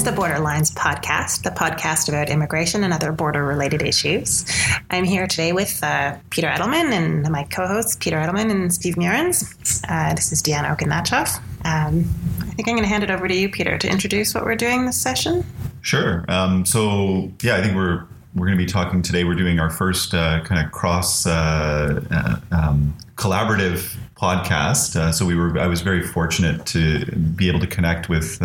is the Borderlines podcast, the podcast about immigration and other border-related issues. I'm here today with Peter Edelman and my co-hosts, Peter Edelman and Steve Murens. This is Deanna Okunachoff. I think I'm going to hand it over to you, Peter, to introduce what we're doing this session. Sure. I think we're going to be talking today. We're doing our first kind of cross collaborative podcast. I was very fortunate to be able to connect with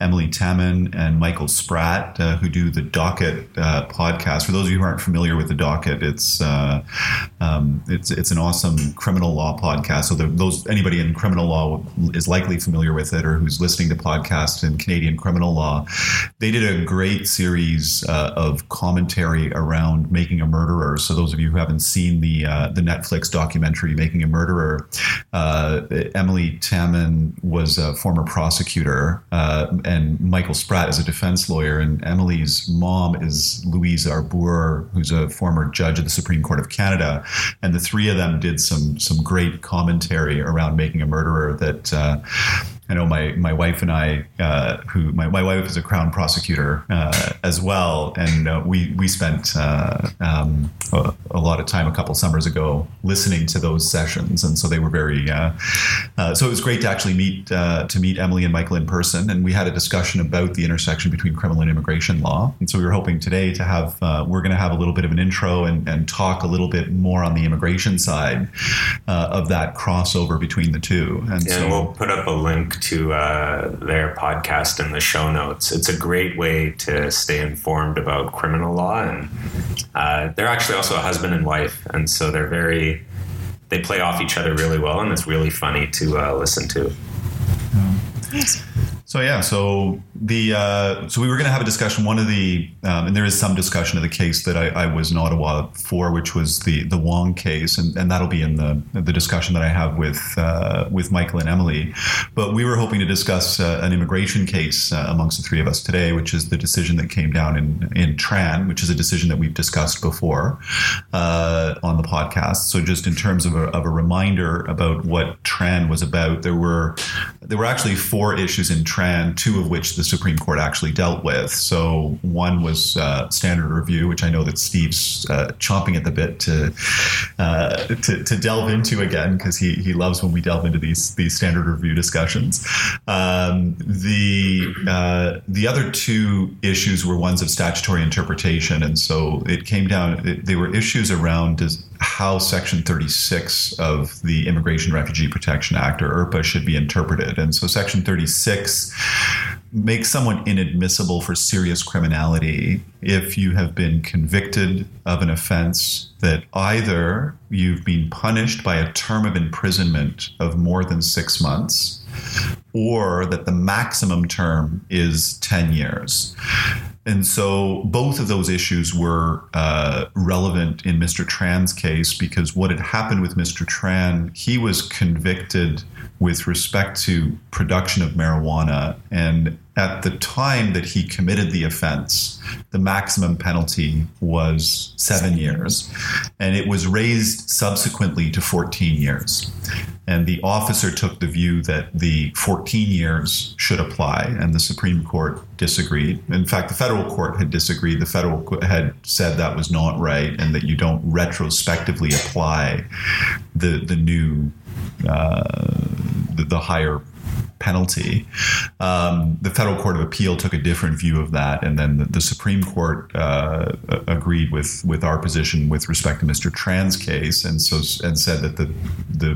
Emily Taman and Michael Spratt, who do the Docket podcast. For those of you who aren't familiar with the Docket, it's an awesome criminal law podcast. So anybody in criminal law is likely familiar with it, or who's listening to podcasts in Canadian criminal law. They did a great series of commentary around Making a Murderer. So those of you who haven't seen the Netflix documentary Making a Murderer, Emily Taman was a former prosecutor, and Michael Spratt is a defense lawyer, and Emily's mom is Louise Arbour, who's a former judge of the Supreme Court of Canada, and the three of them did some great commentary around Making a Murderer that I know my wife and I, my wife is a Crown prosecutor as well, and we spent a lot of time a couple summers ago listening to those sessions, and so they were very. So it was great to actually meet Emily and Michael in person, and we had a discussion about the intersection between criminal and immigration law. And so we were hoping today to have we're going to have a little bit of an intro and talk a little bit more on the immigration side of that crossover between the two. And we'll put up a link to their podcast in the show notes. It's a great way to stay informed about criminal law, and they're actually also a husband and wife, and so they play off each other really well, and it's really funny to listen to. Yes. So we were going to have a discussion. One of the and there is some discussion of the case that I was in Ottawa for, which was the Wong case, and that'll be in the discussion that I have with Michael and Emily. But we were hoping to discuss an immigration case amongst the three of us today, which is the decision that came down in Tran, which is a decision that we've discussed before on the podcast. So just in terms of a reminder about what Tran was about, there were actually four issues in Tran, two of which the Supreme Court actually dealt with. So one was standard review, which I know that Steve's chomping at the bit to delve into again, because he loves when we delve into these standard review discussions. The other two issues were ones of statutory interpretation, and so it came down. They were issues around how Section 36 of the Immigration Refugee Protection Act, or IRPA, should be interpreted. And so Section 36 makes someone inadmissible for serious criminality if you have been convicted of an offense that either you've been punished by a term of imprisonment of more than 6 months, or that the maximum term is 10 years. And so both of those issues were relevant in Mr. Tran's case, because what had happened with Mr. Tran, he was convicted with respect to production of marijuana. And at the time that he committed the offense, the maximum penalty was 7 years, and it was raised subsequently to 14 years. And the officer took the view that the 14 years should apply, and the Supreme Court disagreed. In fact, the federal court had disagreed. The federal court had said that was not right, and that you don't retrospectively apply the new the higher penalty. The Federal Court of Appeal took a different view of that, and then the Supreme Court agreed with our position with respect to Mr. Tran's case, and said that the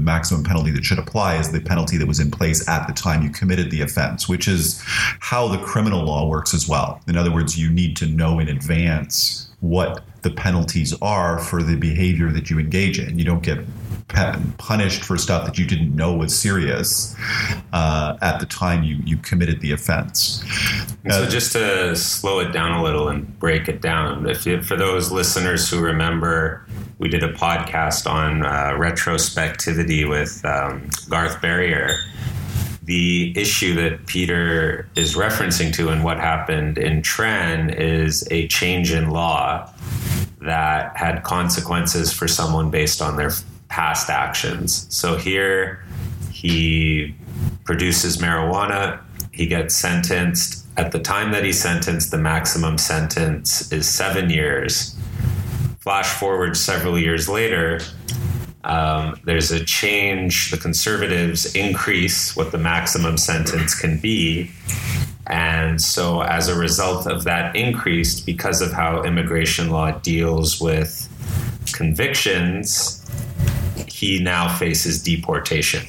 maximum penalty that should apply is the penalty that was in place at the time you committed the offense, which is how the criminal law works as well. In other words, you need to know in advance what the penalties are for the behavior that you engage in. You don't get punished for stuff that you didn't know was serious at the time you committed the offense. So just to slow it down a little and break it down, for those listeners who remember, we did a podcast on retrospectivity with Garth Barrier. The issue that Peter is referencing to and what happened in Tran is a change in law that had consequences for someone based on their past actions. So here he produces marijuana. He gets sentenced. At the time that he's sentenced, the maximum sentence is 7 years. Flash forward several years later, there's a change. The Conservatives increase what the maximum sentence can be. And so as a result of that increase, because of how immigration law deals with convictions, he now faces deportation.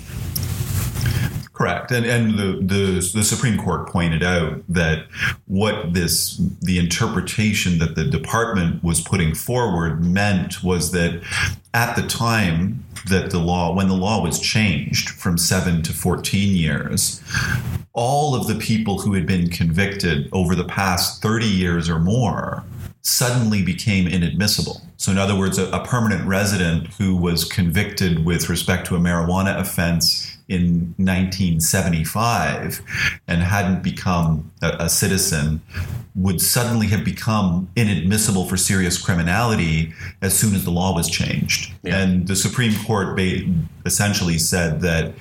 Correct. And the Supreme Court pointed out that what the interpretation that the department was putting forward meant was that at the time that when the law was changed from 7 to 14 years, all of the people who had been convicted over the past 30 years or more suddenly became inadmissible. So in other words, a permanent resident who was convicted with respect to a marijuana offense in 1975 and hadn't become a citizen would suddenly have become inadmissible for serious criminality as soon as the law was changed. Yeah. And the Supreme Court essentially said that,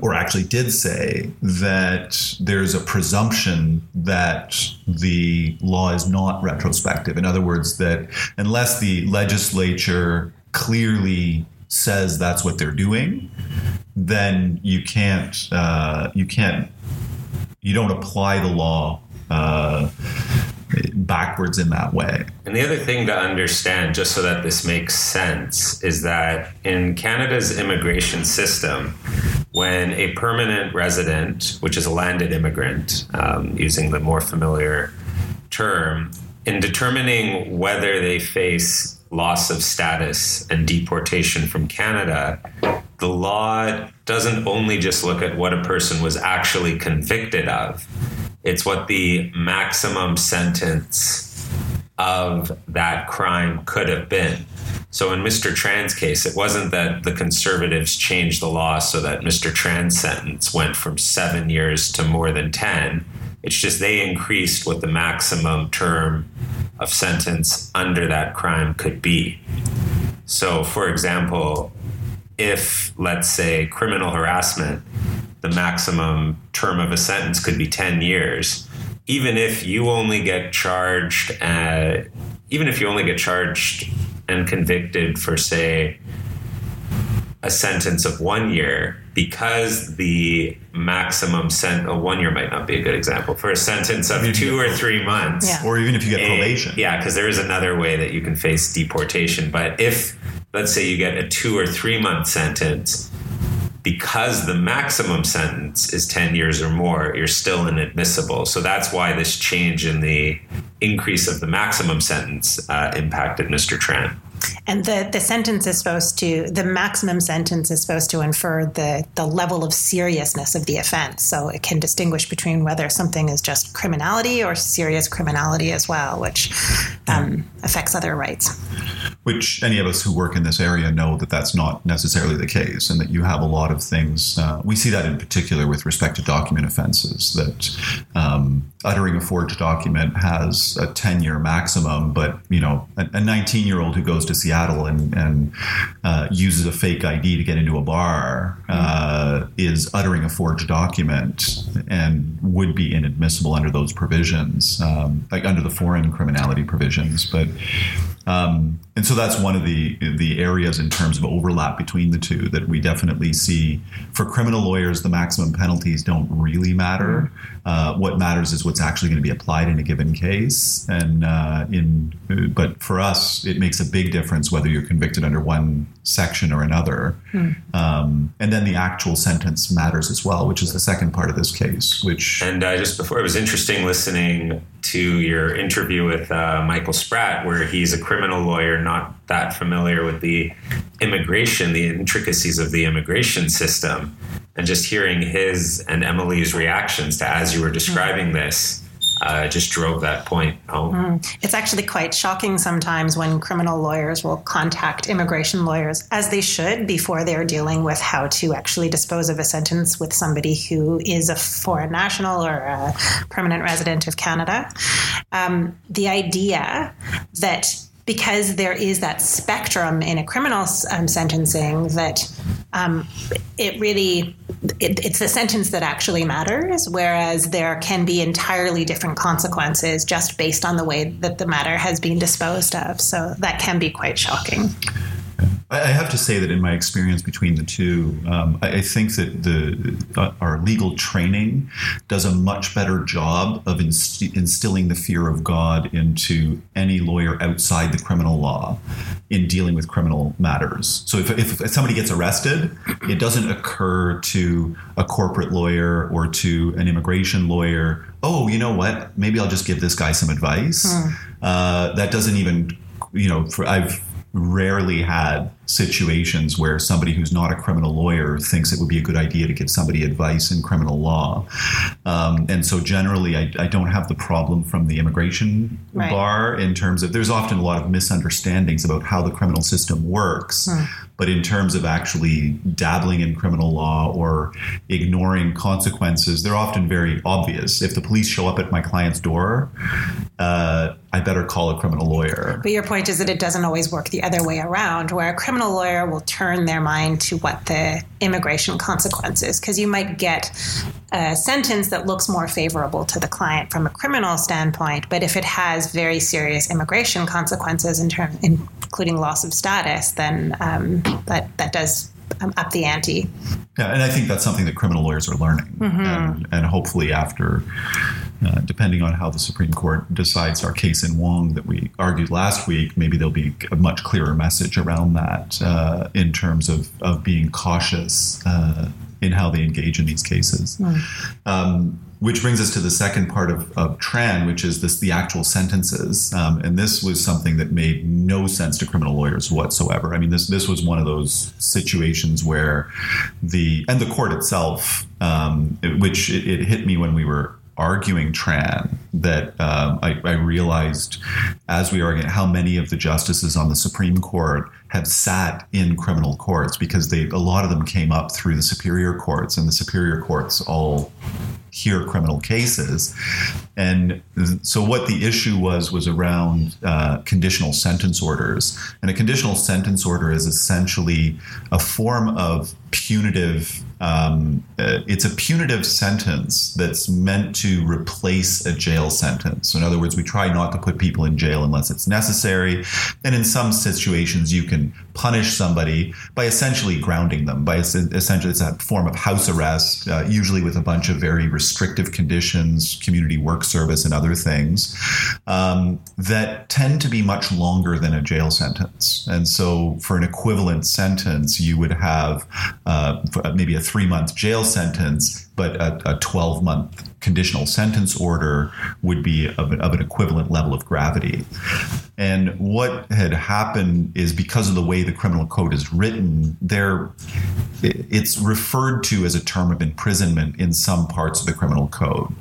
or actually did say, that there's a presumption that the law is not retrospective. In other words, that unless the legislature clearly says that's what they're doing, then you don't apply the law backwards in that way. And the other thing to understand, just so that this makes sense, is that in Canada's immigration system, when a permanent resident, which is a landed immigrant, using the more familiar term, in determining whether they face loss of status and deportation from Canada, the law doesn't only just look at what a person was actually convicted of. It's what the maximum sentence of that crime could have been. So in Mr. Tran's case, it wasn't that the Conservatives changed the law so that Mr. Tran's sentence went from 7 years to more than 10. It's just they increased what the maximum term of sentence under that crime could be. So, for example, if, let's say, criminal harassment, the maximum term of a sentence could be 10 years. Even if you only get charged, and convicted for, say, a sentence of 1 year, because the maximum sentence, 1 year might not be a good example, for a sentence of 2 or 3 months. Yeah. Or even if you get probation. Yeah, because there is another way that you can face deportation. But if, let's say, you get a 2 or 3 month sentence, because the maximum sentence is 10 years or more, you're still inadmissible. So that's why this change in the increase of the maximum sentence impacted Mr. Tran. And the maximum sentence is supposed to infer the level of seriousness of the offense. So it can distinguish between whether something is just criminality or serious criminality as well, which affects other rights. Which any of us who work in this area know that that's not necessarily the case, and that you have a lot of things. We see that in particular with respect to document offenses, that uttering a forged document has a 10-year maximum, but a 19-year-old who goes to Seattle and uses a fake ID to get into a bar is uttering a forged document and would be inadmissible under those provisions, like under the foreign criminality provisions. But and so that's one of the areas in terms of overlap between the two that we definitely see. For criminal lawyers, the maximum penalties don't really matter. What matters is what's actually going to be applied in a given case. And but for us, it makes a big difference whether you're convicted under one section or another. And then the actual sentence matters as well, which is the second part of this case. Just before, it was interesting listening to your interview with Michael Spratt, where he's a criminal lawyer, not that familiar with the intricacies of the immigration system, and just hearing his and Emily's reactions to, as you were describing this, just drove that point home. It's actually quite shocking sometimes when criminal lawyers will contact immigration lawyers, as they should, before they're dealing with how to actually dispose of a sentence with somebody who is a foreign national or a permanent resident of Canada. The idea that because there is that spectrum in a criminal sentencing that it's the sentence that actually matters, whereas there can be entirely different consequences just based on the way that the matter has been disposed of. So that can be quite shocking. I have to say that in my experience between the two, I think that our legal training does a much better job of instilling the fear of God into any lawyer outside the criminal law in dealing with criminal matters. So if somebody gets arrested, it doesn't occur to a corporate lawyer or to an immigration lawyer, oh, you know what, maybe I'll just give this guy some advice. That doesn't even, I've rarely had situations where somebody who's not a criminal lawyer thinks it would be a good idea to give somebody advice in criminal law. And so generally, I don't have the problem from the immigration bar in terms of there's often a lot of misunderstandings about how the criminal system works. But in terms of actually dabbling in criminal law or ignoring consequences, they're often very obvious. If the police show up at my client's door, I better call a criminal lawyer. But your point is that it doesn't always work the other way around, where a criminal lawyer will turn their mind to what the immigration consequences, because you might get a sentence that looks more favorable to the client from a criminal standpoint. But if it has very serious immigration consequences, including loss of status, then that does up the ante. Yeah, and I think that's something that criminal lawyers are learning. And hopefully after, depending on how the Supreme Court decides our case in Wong that we argued last week, maybe there'll be a much clearer message around that in terms of being cautious in how they engage in these cases. Which brings us to the second part of Tran, which is the actual sentences. And this was something that made no sense to criminal lawyers whatsoever. I mean, this was one of those situations where the court itself, it hit me when we were arguing Tran, that I realized as we argued how many of the justices on the Supreme Court have sat in criminal courts, because a lot of them came up through the superior courts, and the superior courts all hear criminal cases. And so what the issue was around conditional sentence orders. And a conditional sentence order is essentially a form of punitive, it's a punitive sentence that's meant to replace a jail sentence. So in other words, we try not to put people in jail unless it's necessary. And in some situations, you can punish somebody by essentially grounding them. It's a form of house arrest, usually with a bunch of very restrictive conditions, community work service, and other things that tend to be much longer than a jail sentence. And so for an equivalent sentence, you would have maybe a 3-month jail sentence, but a 12-month conditional sentence order would be of an equivalent level of gravity. And what had happened is, because of the way the criminal code is written, it's referred to as a term of imprisonment in some parts of the criminal code.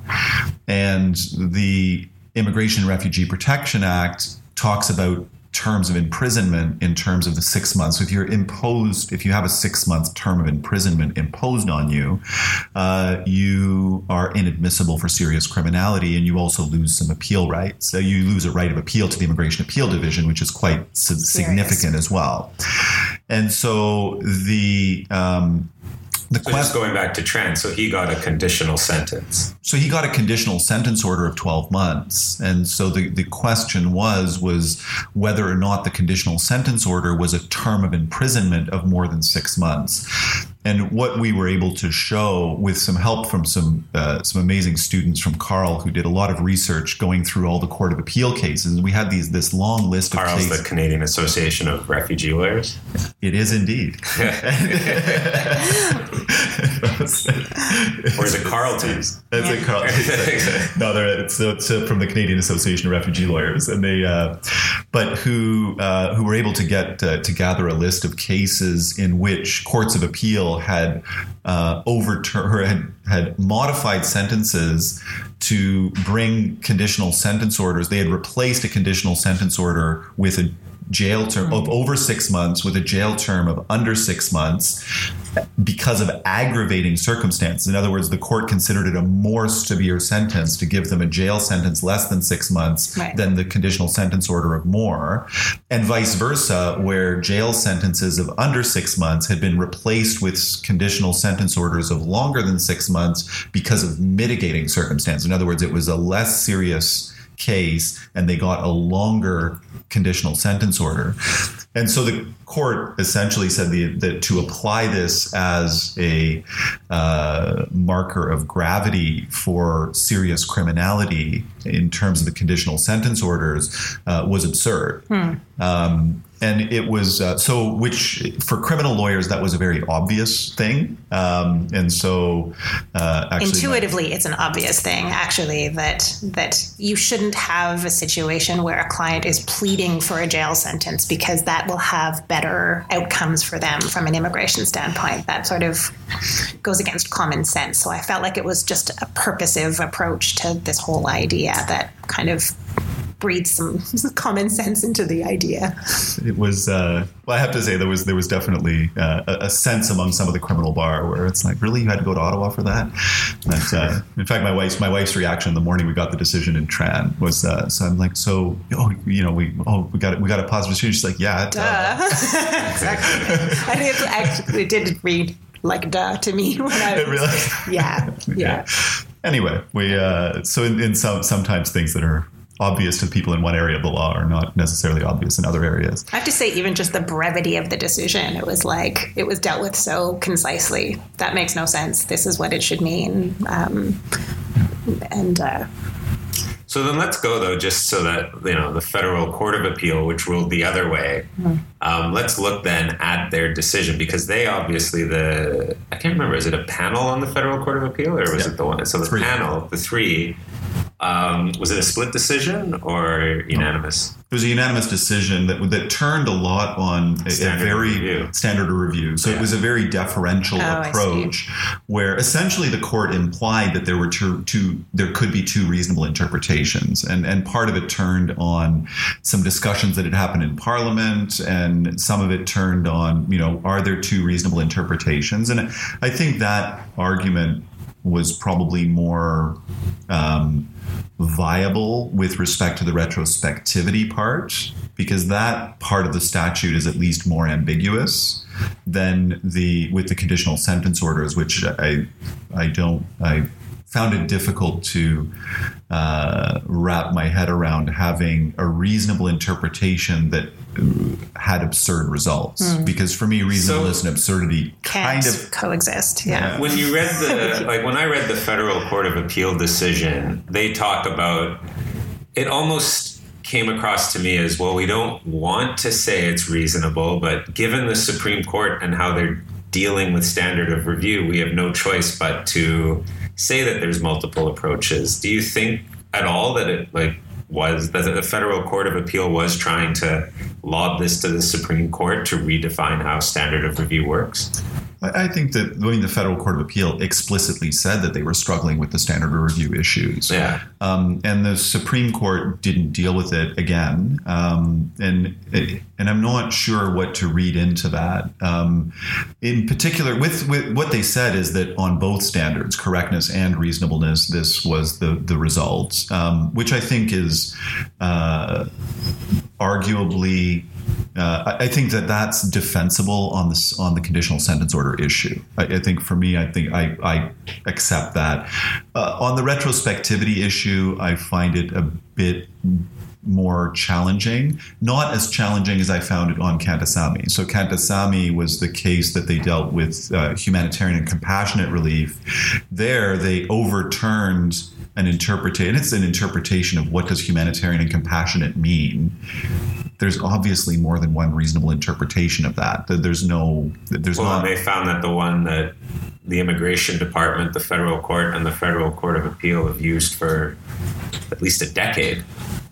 And the Immigration and Refugee Protection Act talks about terms of imprisonment in terms of the 6 months. So if you have a 6-month term of imprisonment imposed on you, you are inadmissible for serious criminality, and you also lose some appeal rights. So you lose a right of appeal to the Immigration Appeal Division, which is quite significant as well. And so just going back to Tran, so he got a conditional sentence. So he got a conditional sentence order of 12 months. And so the question was whether or not the conditional sentence order was a term of imprisonment of more than 6 months. And what we were able to show, with some help from some amazing students from Carl, who did a lot of research going through all the Court of Appeal cases, we had this long list of cases. Carl's the Canadian Association of Refugee Lawyers? It is indeed. Or is it Carlton's? It's a Carlton's. No, it's from the Canadian Association of Refugee Lawyers, and they, but who were able to get to gather a list of cases in which courts of appeal had had modified sentences to bring conditional sentence orders. They had replaced a conditional sentence order with a jail term of over 6 months with a jail term of under 6 months because of aggravating circumstances. In other words, the court considered it a more severe sentence to give them a jail sentence less than 6 months than the conditional sentence order of more, and vice versa, where jail sentences of under 6 months had been replaced with conditional sentence orders of longer than 6 months because of mitigating circumstances. In other words, it was a less serious case and they got a longer conditional sentence order. And so the court essentially said that to apply this as a marker of gravity for serious criminality in terms of the conditional sentence orders was absurd. And it was which for criminal lawyers, that was a very obvious thing. And so intuitively, it's an obvious thing, actually, that you shouldn't have a situation where a client is pleading for a jail sentence, because that will have better outcomes for them from an immigration standpoint. That sort of goes against common sense. So I felt like it was just a purposive approach to this whole idea that kind of breathes some common sense into the idea. It was, well, I have to say there was definitely a sense among some of the criminal bar where it's like, really, you had to go to Ottawa for that? But, in fact, my wife's reaction the morning we got the decision in Tran was, we got a positive decision. She's like, yeah. Exactly. I did read like duh to me when I was, really? Yeah. Anyway, we so in sometimes things that are obvious to people in one area of the law are not necessarily obvious in other areas. I have to say, even just the brevity of the decision, it was dealt with so concisely. That makes no sense. This is what it should mean. So then let's go, though, just so that, the Federal Court of Appeal, which ruled the other way, let's look then at their decision, because they obviously I can't remember, is it a panel on the Federal Court of Appeal or was it the one? So the panel, the three, was it a split decision or unanimous? It was a unanimous decision that turned a lot on standard of review. So it was a very deferential approach, where essentially the court implied that there were there could be two reasonable interpretations, and part of it turned on some discussions that had happened in Parliament, and some of it turned on are there two reasonable interpretations, and I think that argument was probably more viable with respect to the retrospectivity part, because that part of the statute is at least more ambiguous than with the conditional sentence orders, which I found it difficult to wrap my head around, having a reasonable interpretation that had absurd results, because for me, reasonableness and absurdity kind of coexist. Yeah. When you read when I read the Federal Court of Appeal decision, they talk about it almost came across to me as, well, we don't want to say it's reasonable, but given the Supreme Court and how they're dealing with standard of review, we have no choice but to say that there's multiple approaches. Do you think at all that that the Federal Court of Appeal was trying to lob this to the Supreme Court to redefine how standard of review works? I think that the Federal Court of Appeal explicitly said that they were struggling with the standard of review issues. Yeah. And the Supreme Court didn't deal with it again. And I'm not sure what to read into that. In particular, with what they said is that on both standards, correctness and reasonableness, this was the result, which I think is arguably... I think that's defensible on the conditional sentence order issue. I think for me, I accept that. On the retrospectivity issue, I find it a bit more challenging, not as challenging as I found it on Kanthasamy. So Kanthasamy was the case that they dealt with humanitarian and compassionate relief. There, they overturned an interpretation of what does humanitarian and compassionate mean. There's obviously more than one reasonable interpretation of that. They found that the one that the Immigration Department, the Federal Court, and the Federal Court of Appeal have used for at least a decade,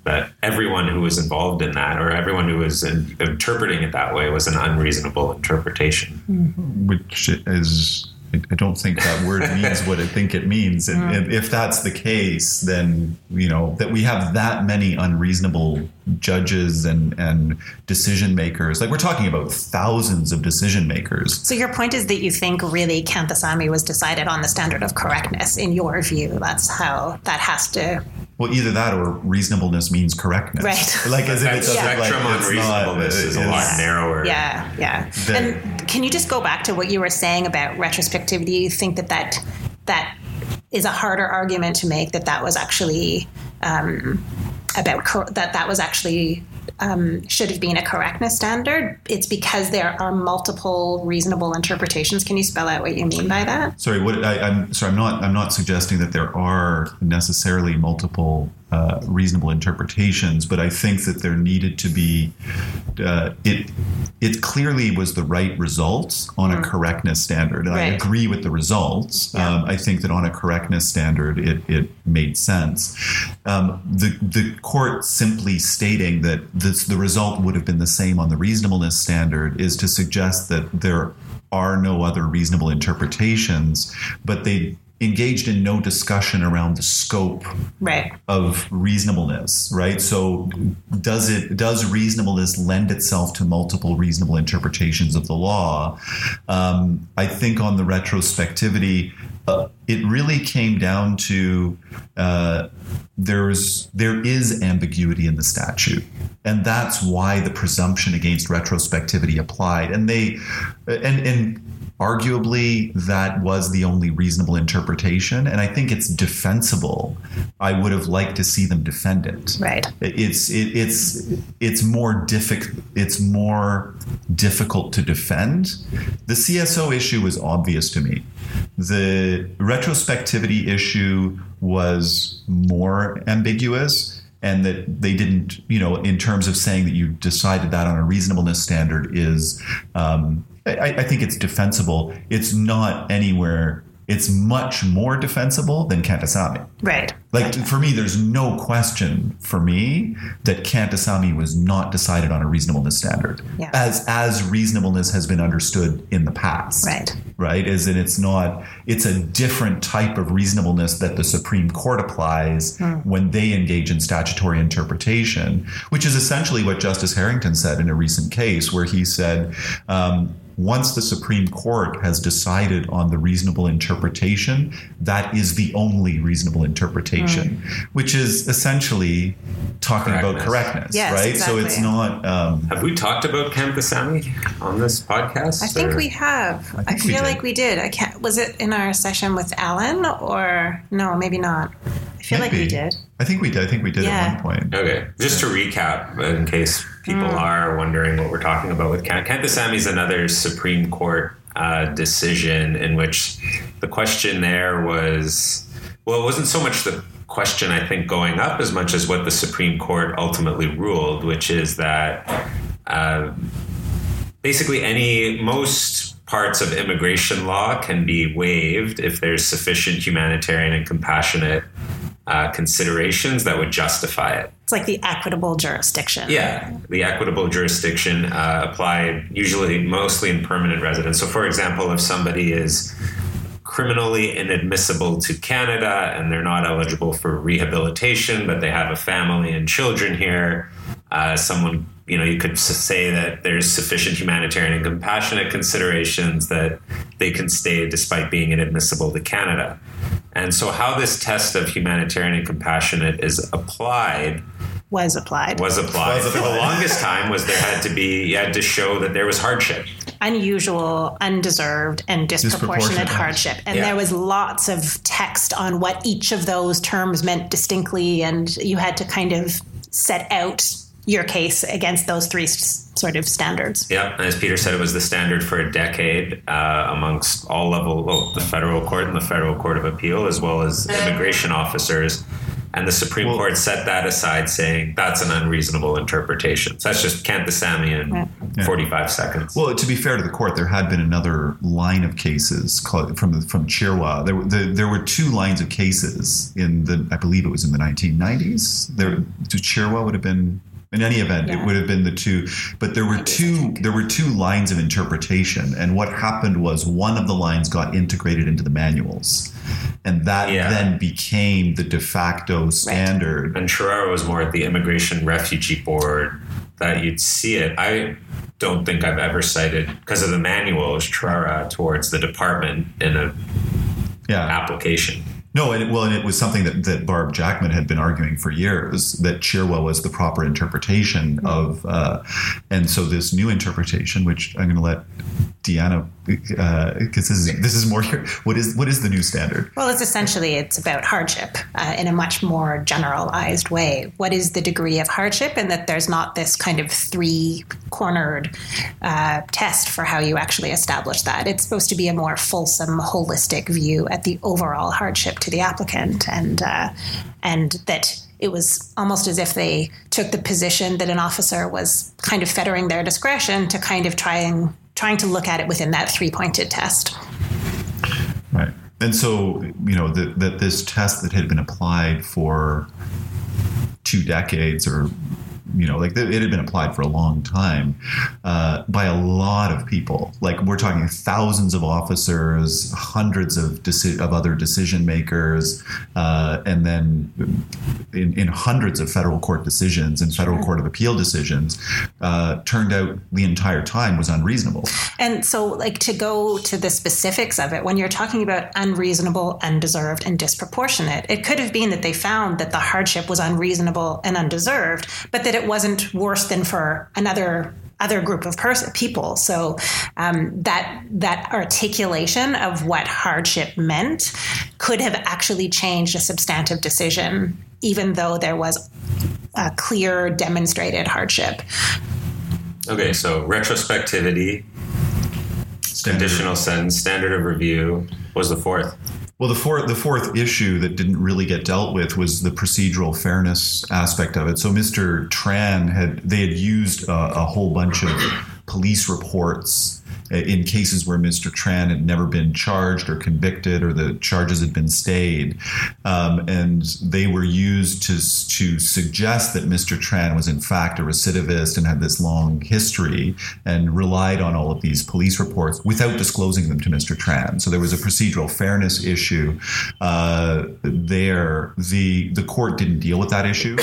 that everyone who was involved in that, or everyone who was interpreting it that way, was an unreasonable interpretation. Which is... I don't think that word means what I think it means. And if that's the case, then, you know, that we have that many unreasonable judges and decision makers. Like, we're talking about thousands of decision makers. So your point is that you think really Kanthasamy was decided on the standard of correctness. In your view, that's how that has to... Well, either that or reasonableness means correctness. Right. Like, as if it doesn't, spectrum like, on reasonableness is a lot narrower. Yeah, yeah. And can you just go back to what you were saying about retrospectivity? You think that is a harder argument to make, that was actually should have been a correctness standard? It's because there are multiple reasonable interpretations. Can you spell out what you mean by that? Sorry, I'm not suggesting that there are necessarily multiple reasonable interpretations, but I think that there needed to be it clearly was the right results on a correctness standard, and I agree with the results. I think that on a correctness standard it made sense. The court simply stating that the result would have been the same on the reasonableness standard is to suggest that there are no other reasonable interpretations, but they engaged in no discussion around the scope of reasonableness, right? So does reasonableness lend itself to multiple reasonable interpretations of the law? I think on the retrospectivity, it really came down to there is ambiguity in the statute. And that's why the presumption against retrospectivity applied. And arguably, that was the only reasonable interpretation, and I think it's defensible. I would have liked to see them defend it. Right. It's more difficult to defend. The CSO issue was obvious to me. The retrospectivity issue was more ambiguous, and that they didn't, you know, in terms of saying that you decided that on a reasonableness standard is. I think it's defensible. It's not anywhere. It's much more defensible than Kanthasamy. Right. Like, for me, there's no question for me that Kanthasamy was not decided on a reasonableness standard, as reasonableness has been understood in the past. Right. Right. As in, it's a different type of reasonableness that the Supreme Court applies when they engage in statutory interpretation, which is essentially what Justice Harrington said in a recent case where he said, once the Supreme Court has decided on the reasonable interpretation, that is the only reasonable interpretation, which is essentially talking about correctness, right? Exactly. So it's not... have we talked about Kanthasamy on this podcast? I think we have. I feel like we did. I can't. Was it in our session with Alan or... No, maybe not. I feel like we did. I think we did at one point. Okay. Just to recap, in case people are wondering what we're talking about with Kanthasamy is another Supreme Court decision in which the question there was, well, it wasn't so much the question, I think, going up as much as what the Supreme Court ultimately ruled, which is that basically most parts of immigration law can be waived if there's sufficient humanitarian and compassionate considerations that would justify it. It's like the equitable jurisdiction. Yeah, the equitable jurisdiction applied usually mostly in permanent residence. So, for example, if somebody is criminally inadmissible to Canada and they're not eligible for rehabilitation, but they have a family and children here, someone, you know, you could say that there's sufficient humanitarian and compassionate considerations that they can stay despite being inadmissible to Canada. And so how this test of humanitarian and compassionate is applied... Was applied. For the longest time was you had to show that there was hardship. Unusual, undeserved, and disproportionate hardship. And there was lots of text on what each of those terms meant distinctly, and you had to kind of set out your case against those three sort of standards. Yeah, as Peter said, it was the standard for a decade amongst all levels, well, the federal court and the Federal Court of Appeal, as well as immigration officers. And the Supreme Court set that aside, saying that's an unreasonable interpretation. So that's just Kanthasamy in 45 seconds. Well, to be fair to the court, there had been another line of cases from Chirwa. There were two lines of cases in I believe it was in the 1990s. Chirwa would have been... In any event, it would have been the two. But there were two lines of interpretation. And what happened was one of the lines got integrated into the manuals. And that then became the de facto standard. Right. And Terrera was more at the Immigration Refugee Board that you'd see it. I don't think I've ever cited, because of the manual, is Terrera towards the department in a application. No, and it was something that Barb Jackman had been arguing for years, that Chirwa was the proper interpretation of, and so this new interpretation, which I'm going to let Deanna, because this is more here. What is the new standard? Well, it's about hardship in a much more generalized way. What is the degree of hardship, and that there's not this kind of three-cornered test for how you actually establish that. It's supposed to be a more fulsome, holistic view at the overall hardship to the applicant, and that it was almost as if they took the position that an officer was kind of fettering their discretion to kind of trying to look at it within that three-pointed test. Right, and so that this test that had been applied for 2 decades or. It had been applied for a long time by a lot of people. Like, we're talking thousands of officers, hundreds of other decision makers, and then in hundreds of federal court decisions and federal court of appeal decisions, turned out the entire time was unreasonable. And so, to go to the specifics of it, when you're talking about unreasonable, undeserved, and disproportionate, it could have been that they found that the hardship was unreasonable and undeserved, but that it wasn't worse than for another group of people. So that articulation of what hardship meant could have actually changed a substantive decision, even though there was a clear demonstrated hardship. Okay, so retrospectivity, conditional sentence, standard of review was the fourth. Well, the fourth issue that didn't really get dealt with was the procedural fairness aspect of it. So Mr. Tran had used a whole bunch of police reports in cases where Mr. Tran had never been charged or convicted, or the charges had been stayed. And they were used to suggest that Mr. Tran was in fact a recidivist and had this long history, and relied on all of these police reports without disclosing them to Mr. Tran. So there was a procedural fairness issue there. The court didn't deal with that issue,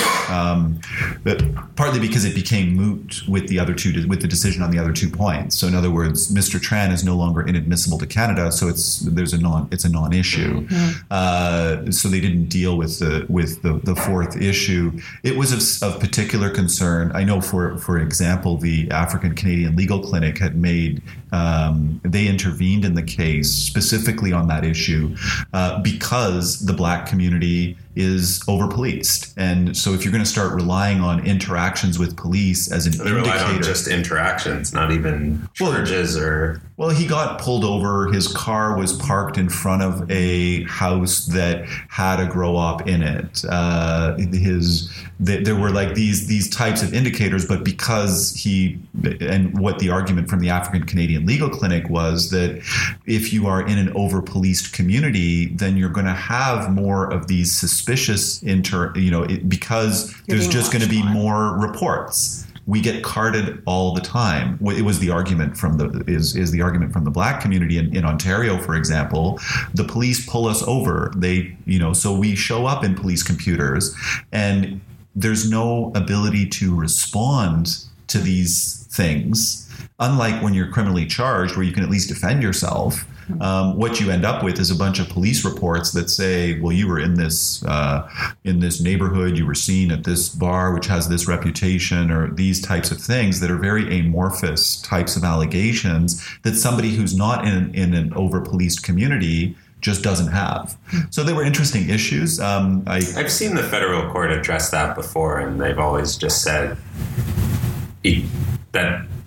partly because it became moot with the decision on the other 2 points. So in other words, Mr. Tran is no longer inadmissible to Canada, so it's a non-issue. Mm-hmm. So they didn't deal with the fourth issue. It was of particular concern. I know, for example, the African-Canadian Legal Clinic had made they intervened in the case specifically on that issue because the Black community is over-policed. And so if you're going to start relying on interactions with police as an indicator... They relied on just interactions, not even charges or... Well, he got pulled over. His car was parked in front of a house that had a grow up in it. There were these types of indicators, but because what the argument from the African-Canadian Legal Clinic was that if you are in an over-policed community, then you're going to have more of these suspicious because there's just going to be more reports. We get carded all the time. It was the argument from the argument from the Black community in Ontario, for example. The police pull us over. They, so we show up in police computers, and there's no ability to respond to these things. Unlike when you're criminally charged, where you can at least defend yourself. What you end up with is a bunch of police reports that say, well, you were in this neighborhood, you were seen at this bar, which has this reputation, or these types of things that are very amorphous types of allegations that somebody who's not in an over-policed community just doesn't have. So they were interesting issues. I've seen the federal court address that before, and they've always just said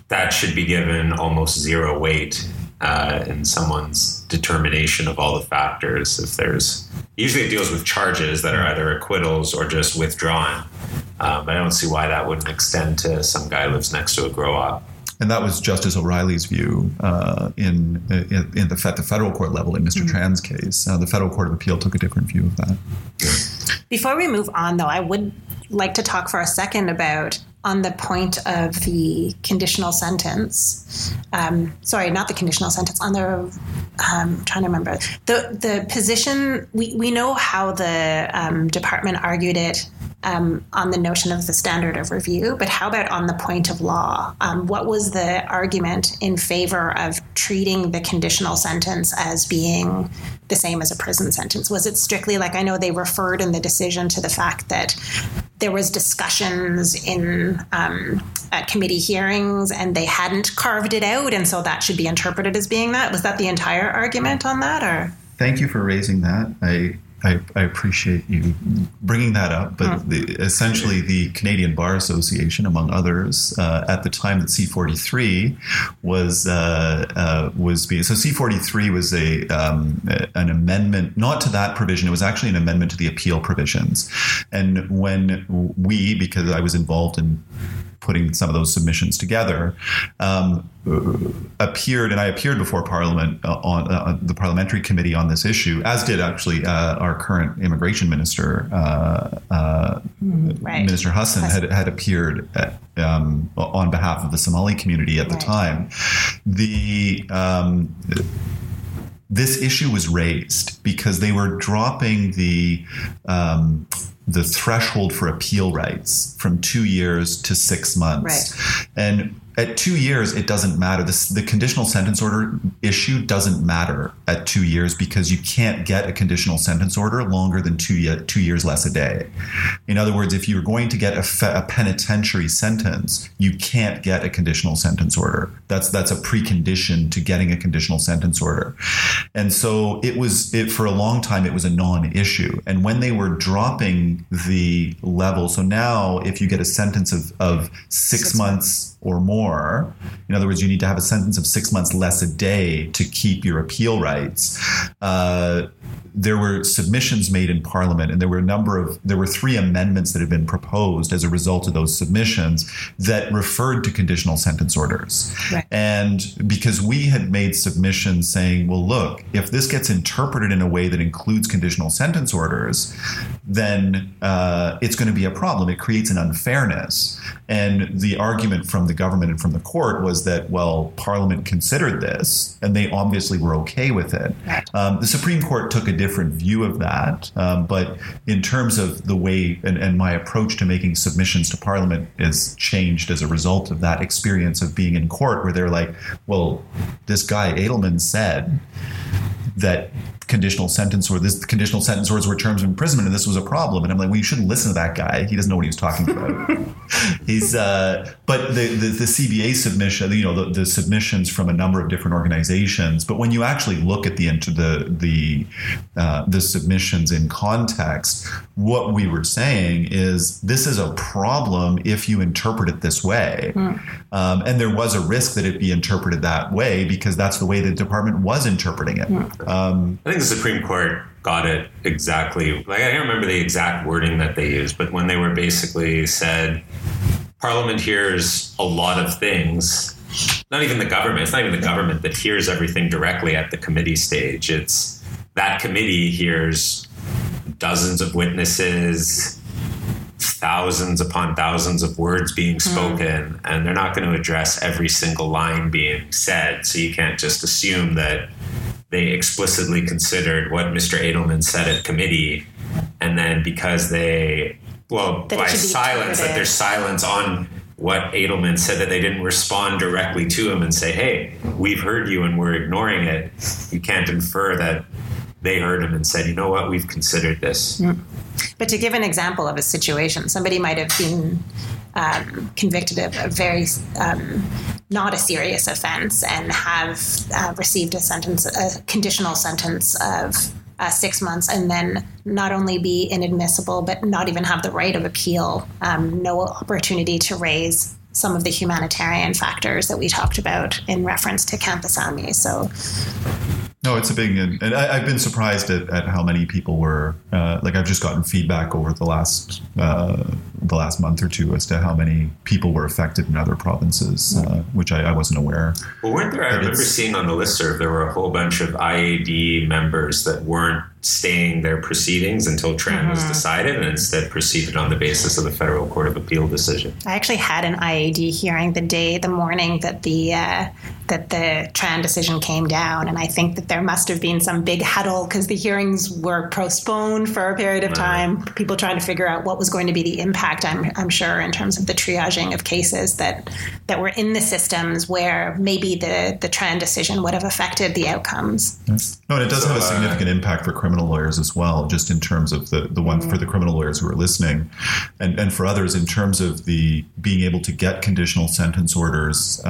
that should be given almost zero weight in someone's determination of all the factors. If there's usually it deals with charges that are either acquittals or just withdrawn. I don't see why that wouldn't extend to some guy who lives next to a grow up. And that was Justice O'Reilly's view at the federal court level in Mr. Tran's case. The federal court of appeal took a different view of that. Yeah. Before we move on, though, I would like to talk for a second about on the point of the conditional sentence, sorry, not the conditional sentence, on the, I'm trying to remember, the position, we know how the department argued it on the notion of the standard of review, but how about on the point of law? What was the argument in favor of treating the conditional sentence as being the same as a prison sentence? Was it strictly like, I know they referred in the decision to the fact that there was discussions in committee hearings and they hadn't carved it out, and so that should be interpreted as being that. Was that the entire argument on that? Or thank you for raising that. I appreciate you bringing that up, but essentially the Canadian Bar Association, among others, at the time that C43 was being, so C43 was an amendment, not to that provision. It was actually an amendment to the appeal provisions. And when we, because I was involved in putting some of those submissions together, appeared before Parliament on the parliamentary committee on this issue, as did actually our current immigration minister, right. Minister Hussen, had appeared at, on behalf of the Somali community at the time. This issue was raised because they were dropping the threshold for appeal rights from 2 years to 6 months. Right. And at 2 years, it doesn't matter. The conditional sentence order issue doesn't matter at 2 years because you can't get a conditional sentence order longer than 2 years less a day. In other words, if you're going to get a penitentiary sentence, you can't get a conditional sentence order. That's a precondition to getting a conditional sentence order. And so it for a long time, it was a non-issue. And when they were dropping the level, so now if you get a sentence of six months or more, in other words, you need to have a sentence of 6 months less a day to keep your appeal rights. There were submissions made in Parliament, and there were three amendments that had been proposed as a result of those submissions that referred to conditional sentence orders. Right. And because we had made submissions saying, well, look, if this gets interpreted in a way that includes conditional sentence orders, then it's going to be a problem. It creates an unfairness. And the argument from the government and from the court was that, well, Parliament considered this, and they obviously were okay with it. Right. The Supreme Court took a different view of that. But in terms of the way and my approach to making submissions to Parliament is changed as a result of that experience of being in court where they're like, well, this guy Edelman said that conditional sentence orders were terms of imprisonment, and this was a problem. And I'm like, well, you shouldn't listen to that guy. He doesn't know what he was talking about. But the CBA submission, the submissions from a number of different organizations. But when you actually look at the submissions in context, what we were saying is this is a problem if you interpret it this way, and there was a risk that it be interpreted that way because that's the way the department was interpreting it. Mm. I think the Supreme Court got it exactly. Like, I can't remember the exact wording that they used, but when they were basically said, Parliament hears a lot of things. Not even the government. It's not even the government that hears everything directly at the committee stage. It's that committee hears dozens of witnesses, thousands upon thousands of words being spoken, and they're not going to address every single line being said. So you can't just assume that they explicitly considered what Mr. Edelman said at committee, and then because their silence on what Edelman said, that they didn't respond directly to him and say, hey, we've heard you and we're ignoring it. You can't infer that they heard him and said, you know what, we've considered this. Mm. But to give an example of a situation, somebody might have been convicted of a very not a serious offense and have received a conditional sentence of 6 months, and then not only be inadmissible, but not even have the right of appeal, no opportunity to raise some of the humanitarian factors that we talked about in reference to Kanthasamy. So No, it's a big, and I've been surprised at how many people were, like I've just gotten feedback over the last month or two as to how many people were affected in other provinces, which I wasn't aware. Well, weren't there, I remember seeing on the listserv, there were a whole bunch of IAD members that weren't staying their proceedings until Tran was decided and instead proceeded on the basis of the Federal Court of Appeal decision. I actually had an IAD hearing the morning that the Tran decision came down, and I think that there must have been some big huddle because the hearings were postponed for a period of time, people trying to figure out what was going to be the impact, I'm sure, in terms of the triaging of cases that were in the systems where maybe the Tran decision would have affected the outcomes. Yes. No, and it does have a significant impact for criminal lawyers as well, just in terms of the one for the criminal lawyers who are listening, and for others in terms of the being able to get conditional sentence orders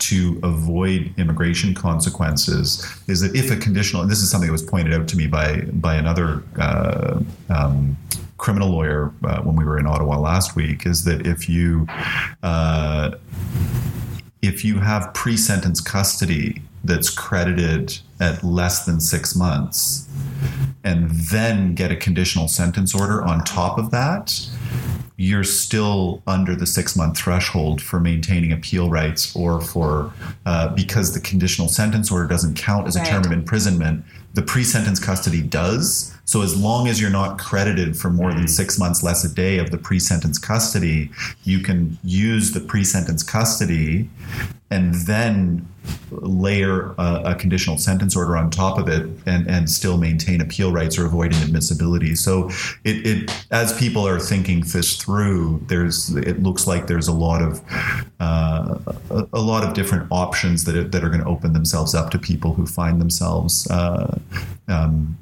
to avoid immigration consequences. Is that if a conditional, and this is something that was pointed out to me by another criminal lawyer when we were in Ottawa last week, is that if you have pre-sentence custody that's credited at less than 6 months and then get a conditional sentence order on top of that, you're still under the 6-month threshold for maintaining appeal rights or for because the conditional sentence order doesn't count as a term of imprisonment, the pre-sentence custody does. So as long as you're not credited for more than 6 months less a day of the pre-sentence custody, you can use the pre-sentence custody and then layer a conditional sentence order on top of it and still maintain appeal rights or avoid inadmissibility. So it as people are thinking this through, it looks like there's a lot of different options that are going to open themselves up to people who find themselves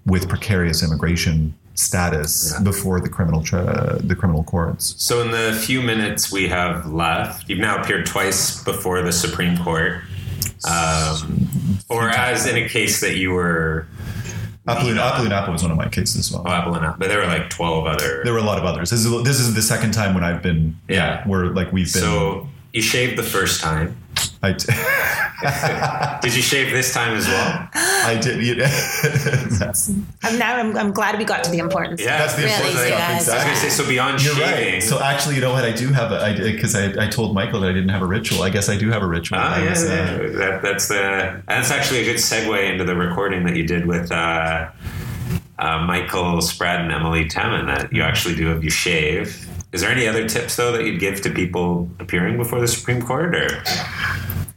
with precarious immigration status before the criminal courts. So in the few minutes we have left, you've now appeared twice before the Supreme Court, or as in a case that you were... Appulonappa was one of my cases as well. Oh, Appulonappa. But there were like 12 other... There were a lot of others. This is the second time when I've been... So you shaved the first time. Did you shave this time as well? I did. Yes. I'm glad we got to the importance. Yeah, that's the important thing. Exactly. I was going to say, so beyond you're shaving. Right. So actually, you know what? I do have because I told Michael that I didn't have a ritual. I guess I do have a ritual. That's actually a good segue into the recording that you did with Michael Spratt and Emily Taman that you actually do have you shave. Is there any other tips, though, that you'd give to people appearing before the Supreme Court? Or?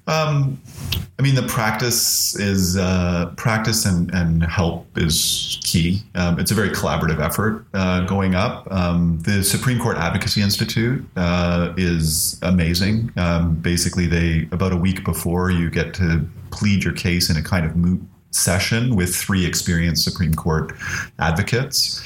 I mean, the practice is practice and help is key. It's a very collaborative effort going up. The Supreme Court Advocacy Institute is amazing. Basically, they about a week before you get to plead your case in a kind of moot session with 3 experienced Supreme Court advocates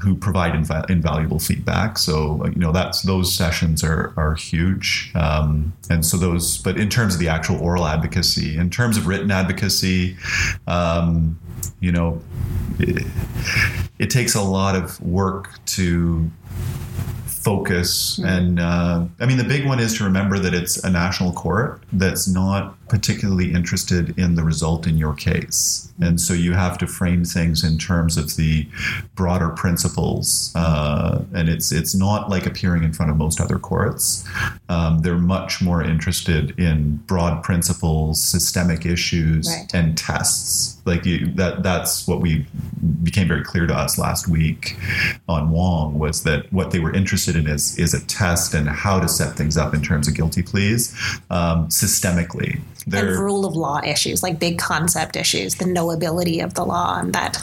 who provide invaluable feedback. So, you know, those sessions are huge. And so those, but in terms of the actual oral advocacy, in terms of written advocacy, you know, it takes a lot of work to focus. And I mean, the big one is to remember that it's a national court that's not particularly interested in the result in your case. And so you have to frame things in terms of the broader principles. And it's not like appearing in front of most other courts. They're much more interested in broad principles, systemic issues, and tests. Like that's what we became very clear to us last week on Wong, was that what they were interested in is a test and how to set things up in terms of guilty pleas systemically. And rule of law issues, like big concept issues, the knowability of the law and that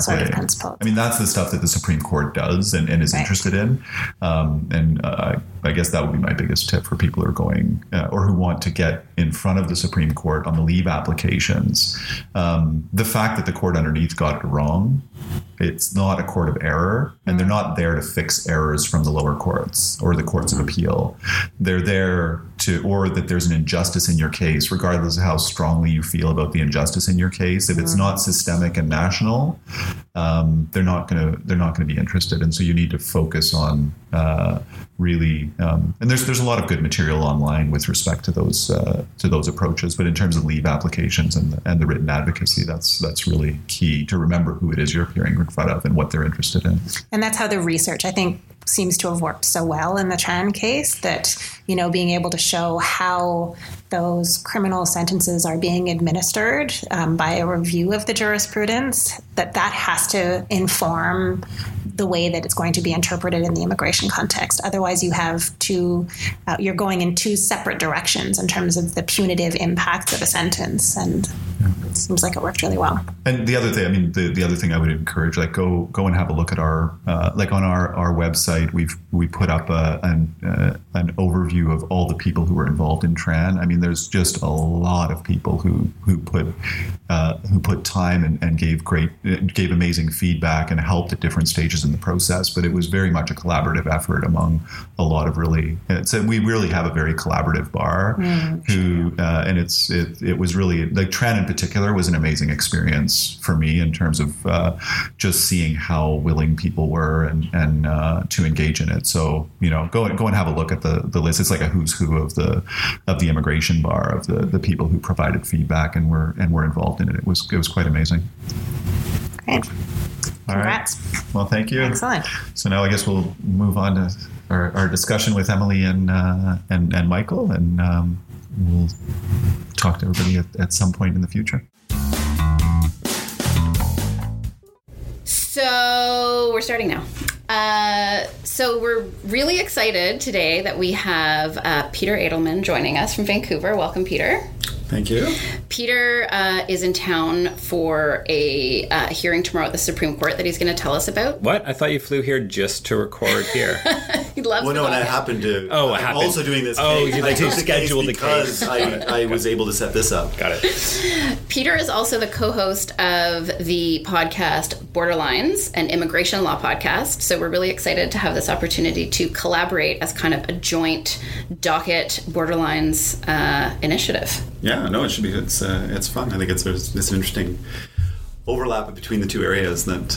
sort of principle. I mean, that's the stuff that the Supreme Court does and is interested in. I guess that would be my biggest tip for people who are going or who want to get in front of the Supreme Court on the leave applications. The fact that the court underneath got it wrong It's not a court of error, and they're not there to fix errors from the lower courts or the courts of appeal. They're there to, or that there's an injustice in your case, regardless of how strongly you feel about the injustice in your case. If it's not systemic and national, they're not going to be interested. And so you need to focus on and there's a lot of good material online with respect to those approaches. But in terms of leave applications and the written advocacy, that's really key to remember who it is you're appearing in front of and what they're interested in. And that's how the research, I think, seems to have worked so well in the Tran case, that, you know, being able to show how those criminal sentences are being administered by a review of the jurisprudence, that has to inform the way that it's going to be interpreted in the immigration context. Otherwise, you have you're going in two separate directions in terms of the punitive impact of a sentence. And it seems like it worked really well. And the other thing, I mean, the other thing I would encourage, like go and have a look at our website. We put up an overview of all the people who were involved in Tran. I mean, there's just a lot of people who put time and gave amazing feedback and helped at different stages in the process. But it was very much a collaborative effort among a lot of we really have a very collaborative bar. And it was really, like, Tran in particular was an amazing experience for me in terms of just seeing how willing people were and to engage in it. So, you know, go and have a look at the list. It's like a who's who of the immigration bar, of the people who provided feedback and were involved in it. It was quite amazing. Great. Congrats. All right. Well, thank you. Excellent. So now I guess we'll move on to our discussion with Emily and Michael, and we'll talk to everybody at some point in the future. So we're starting now. So we're really excited today that we have Peter Edelman joining us from Vancouver. Welcome, Peter. Thank you. Peter is in town for a hearing tomorrow at the Supreme Court that he's going to tell us about. What? I thought you flew here just to record here. He loves it. Well, no, and I happened to. Oh, it happened. I'm also doing this. Oh, you like scheduled the case. I was able to set this up. Got it. Peter is also the co-host of the podcast Borderlines, an immigration law podcast. So we're really excited to have this opportunity to collaborate as kind of a joint Docket Borderlines initiative. Yeah. No, it should be. It's fun. I think there's this interesting overlap between the two areas that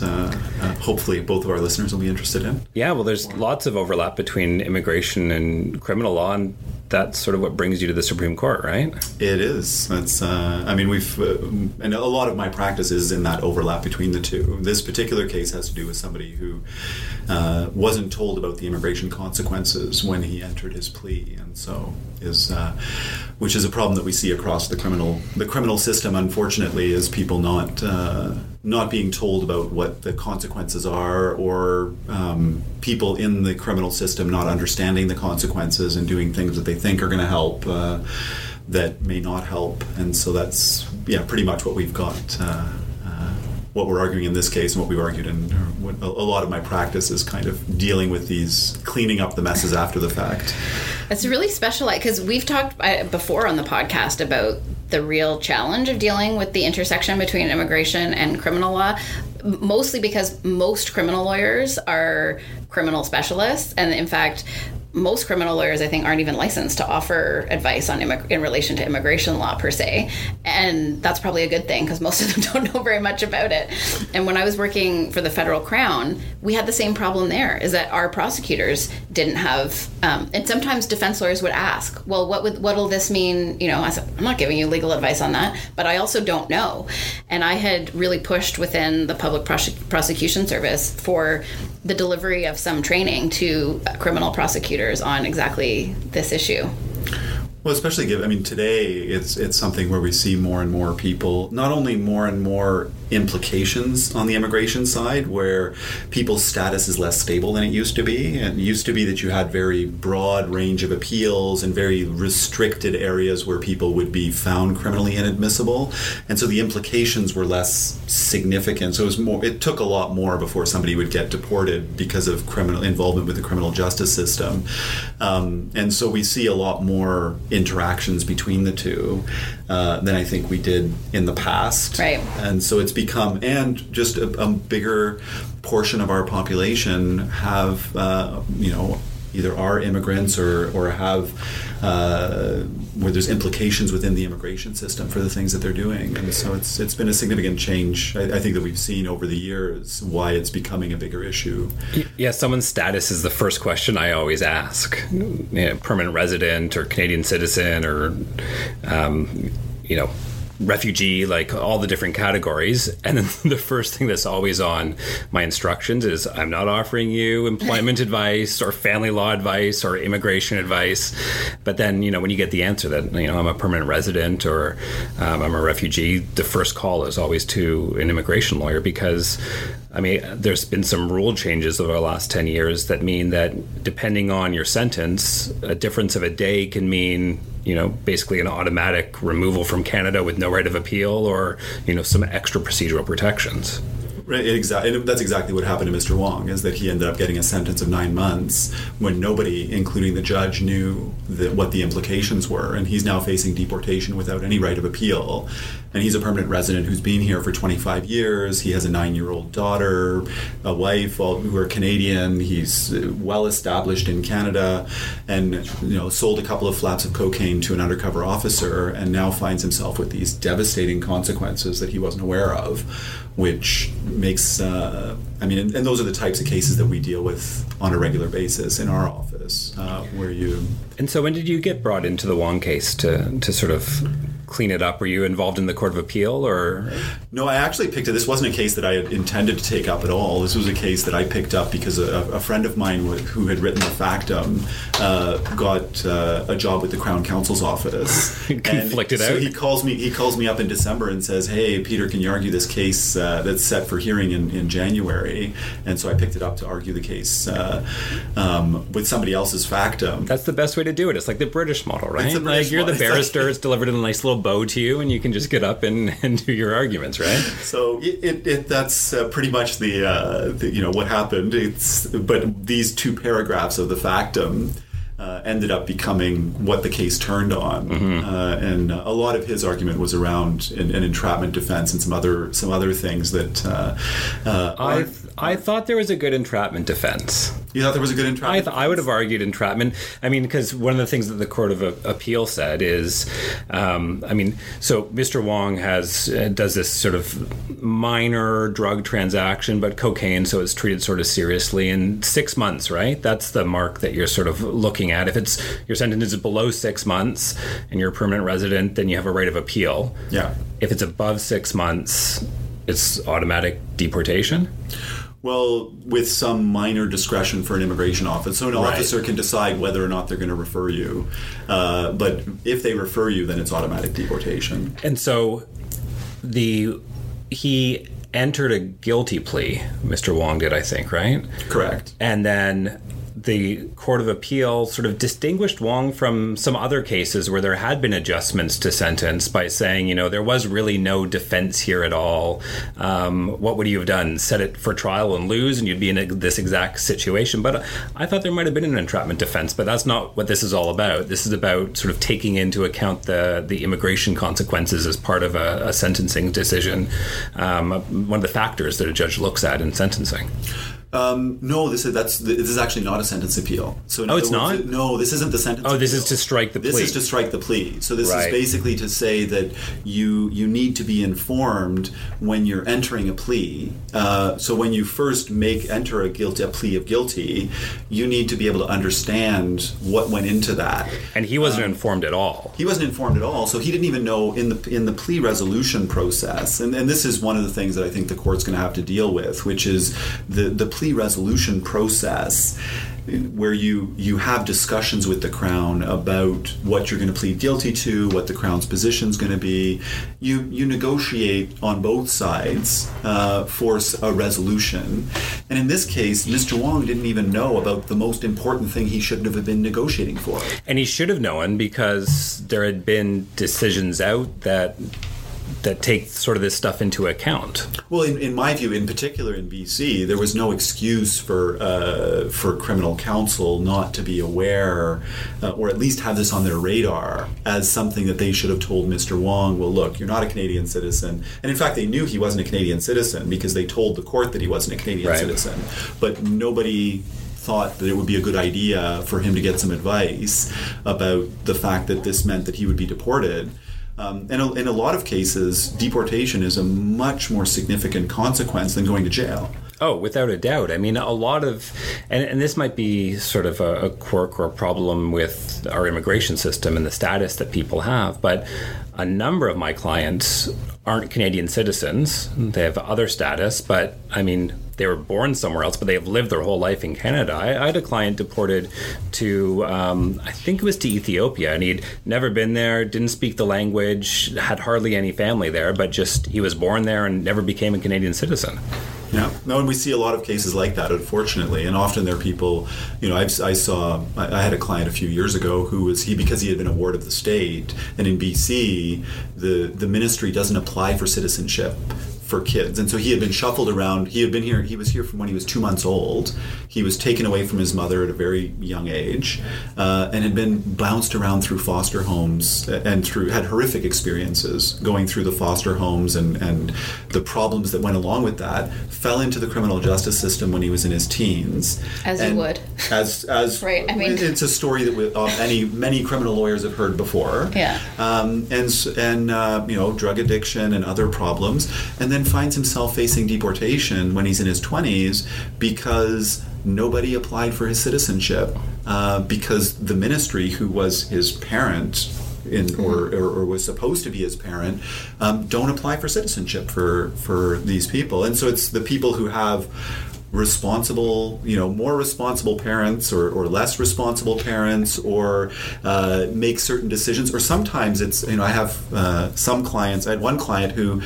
hopefully both of our listeners will be interested in. Yeah, well, there's lots of overlap between immigration and criminal law, and that's sort of what brings you to the Supreme Court, right? It is. That's. I mean, we've and a lot of my practice is in that overlap between the two. This particular case has to do with somebody who wasn't told about the immigration consequences when he entered his plea, and so which is a problem that we see across the criminal system. Unfortunately, is people not being told about what the consequences are, or people in the criminal system not understanding the consequences and doing things that they think are going to help that may not help. And so that's pretty much what we've got. What we're arguing in this case, and what we've argued in a lot of my practice, is kind of dealing with these, cleaning up the messes after the fact. It's really special, because we've talked before on the podcast about the real challenge of dealing with the intersection between immigration and criminal law, mostly because most criminal lawyers are criminal specialists, and in fact, most criminal lawyers, I think, aren't even licensed to offer advice on in relation to immigration law per se, and that's probably a good thing because most of them don't know very much about it. And when I was working for the Federal Crown, we had the same problem there, is that our prosecutors didn't have, and sometimes defense lawyers would ask, "Well, what'll this mean?" You know, I said, "I'm not giving you legal advice on that, but I also don't know." And I had really pushed within the Public Prosecution Service for the delivery of some training to criminal prosecutors on exactly this issue. Well, especially today it's something where we see more and more people, not only more and more implications on the immigration side, where people's status is less stable than it used to be. And it used to be that you had very broad range of appeals and very restricted areas where people would be found criminally inadmissible. And so the implications were less significant. So it took a lot more before somebody would get deported because of criminal involvement with the criminal justice system. And so we see a lot more interactions between the two. than I think we did in the past. Right. And so it's become, and just a bigger portion of our population have, either are immigrants or have, where there's implications within the immigration system for the things that they're doing. And so it's been a significant change, I think, that we've seen over the years, why it's becoming a bigger issue. Yeah, someone's status is the first question I always ask. Permanent resident or Canadian citizen or, refugee, like all the different categories. And then the first thing that's always on my instructions is I'm not offering you employment advice or family law advice or immigration advice. But then, when you get the answer that, I'm a permanent resident or I'm a refugee, the first call is always to an immigration lawyer because, there's been some rule changes over the last 10 years that mean that depending on your sentence, a difference of a day can mean basically an automatic removal from Canada with no right of appeal or, some extra procedural protections. Right, exactly. That's exactly what happened to Mr. Wong, is that he ended up getting a sentence of 9 months when nobody, including the judge, knew what the implications were. And he's now facing deportation without any right of appeal. And he's a permanent resident who's been here for 25 years. He has a 9-year-old daughter, a wife, who are Canadian. He's well established in Canada and, sold a couple of flaps of cocaine to an undercover officer and now finds himself with these devastating consequences that he wasn't aware of, which makes, and those are the types of cases that we deal with on a regular basis in our office, where you... And so when did you get brought into the Wong case to sort of clean it up? Were you involved in the Court of Appeal or... No, I actually picked it. This wasn't a case that I had intended to take up at all. This was a case that I picked up because a friend of mine who had written the factum got a job with the Crown Counsel's office. Conflicted out. So he calls me up in December and says, hey, Peter, can you argue this case that's set for hearing in January? And so I picked it up to argue the case with somebody else's factum. That's the best way to do it. It's like the British model, right? You're the barrister. It's delivered in a nice little bow to you, and you can just get up and do your arguments, right? So that's pretty much the what happened. But these two paragraphs of the factum ended up becoming what the case turned on, mm-hmm. And a lot of his argument was around an entrapment defense and some other things that. I thought there was a good entrapment defense. You thought there was a good entrapment? I would have argued entrapment. Because one of the things that the Court of Appeal said is, so Mr. Wong does this sort of minor drug transaction, but cocaine, so it's treated sort of seriously in 6 months, right? That's the mark that you're sort of looking at. If it's your sentence is below 6 months and you're a permanent resident, then you have a right of appeal. Yeah. If it's above 6 months, it's automatic deportation. Well, with some minor discretion for an immigration officer. So an officer can decide whether or not they're going to refer you. But if they refer you, then it's automatic deportation. And so he entered a guilty plea, Mr. Wong did, I think, right? Correct. And then the Court of Appeal sort of distinguished Wong from some other cases where there had been adjustments to sentence by saying, there was really no defense here at all. What would you have done? Set it for trial and lose, and you'd be in this exact situation. But I thought there might have been an entrapment defense, but that's not what this is all about. This is about sort of taking into account the immigration consequences as part of a sentencing decision, one of the factors that a judge looks at in sentencing. No, this is actually not a sentence appeal. So oh, it's not? No, this isn't the sentence appeal. Oh, this is to strike the plea. This is to strike the plea. So this is basically to say that you need to be informed when you're entering a plea. So when you first enter a plea of guilty, you need to be able to understand what went into that. And he wasn't informed at all. He wasn't informed at all, so he didn't even know in the plea resolution process. And this is one of the things that I think the court's going to have to deal with, which is the plea resolution process, where you have discussions with the Crown about what you're going to plead guilty to, what the Crown's position's going to be. You negotiate on both sides, force a resolution. And in this case, Mr. Wong didn't even know about the most important thing he shouldn't have been negotiating for. And he should have known because there had been decisions out that that take sort of this stuff into account. Well, in my view, in particular in BC, there was no excuse for criminal counsel not to be aware or at least have this on their radar as something that they should have told Mr. Wong, well, look, you're not a Canadian citizen. And in fact, they knew he wasn't a Canadian citizen because they told the court that he wasn't a Canadian citizen. But nobody thought that it would be a good idea for him to get some advice about the fact that this meant that he would be deported. And in a lot of cases, deportation is a much more significant consequence than going to jail. Oh, without a doubt. I mean, a lot of, and this might be sort of a quirk or a problem with our immigration system and the status that people have, but a number of my clients aren't Canadian citizens. They have other status, but I mean, they were born somewhere else, but they have lived their whole life in Canada. I had a client deported to, I think it was to Ethiopia, and he'd never been there, didn't speak the language, had hardly any family there, but just he was born there and never became a Canadian citizen. Yeah. No, and we see a lot of cases like that, unfortunately. And often there are people, you know, I had a client a few years ago who was, because he had been a ward of the state, and in BC, the ministry doesn't apply for citizenship for kids. And so he had been shuffled around. He had been here. He was here from when he was 2 months old. He was taken away from his mother at a very young age and had been bounced around through foster homes and had horrific experiences going through the foster homes and the problems that went along with that. Fell into the criminal justice system when he was in his teens. As you would. As right. I mean, it's a story that many criminal lawyers have heard before. Yeah. You know, drug addiction and other problems. And then finds himself facing deportation when he's in his 20s because nobody applied for his citizenship because the ministry, who was his parent or was supposed to be his parent, don't apply for citizenship for these people. And so it's the people who have responsible, you know, more responsible parents or less responsible parents or make certain decisions. Or sometimes it's, you know, I have some clients. I had one client who,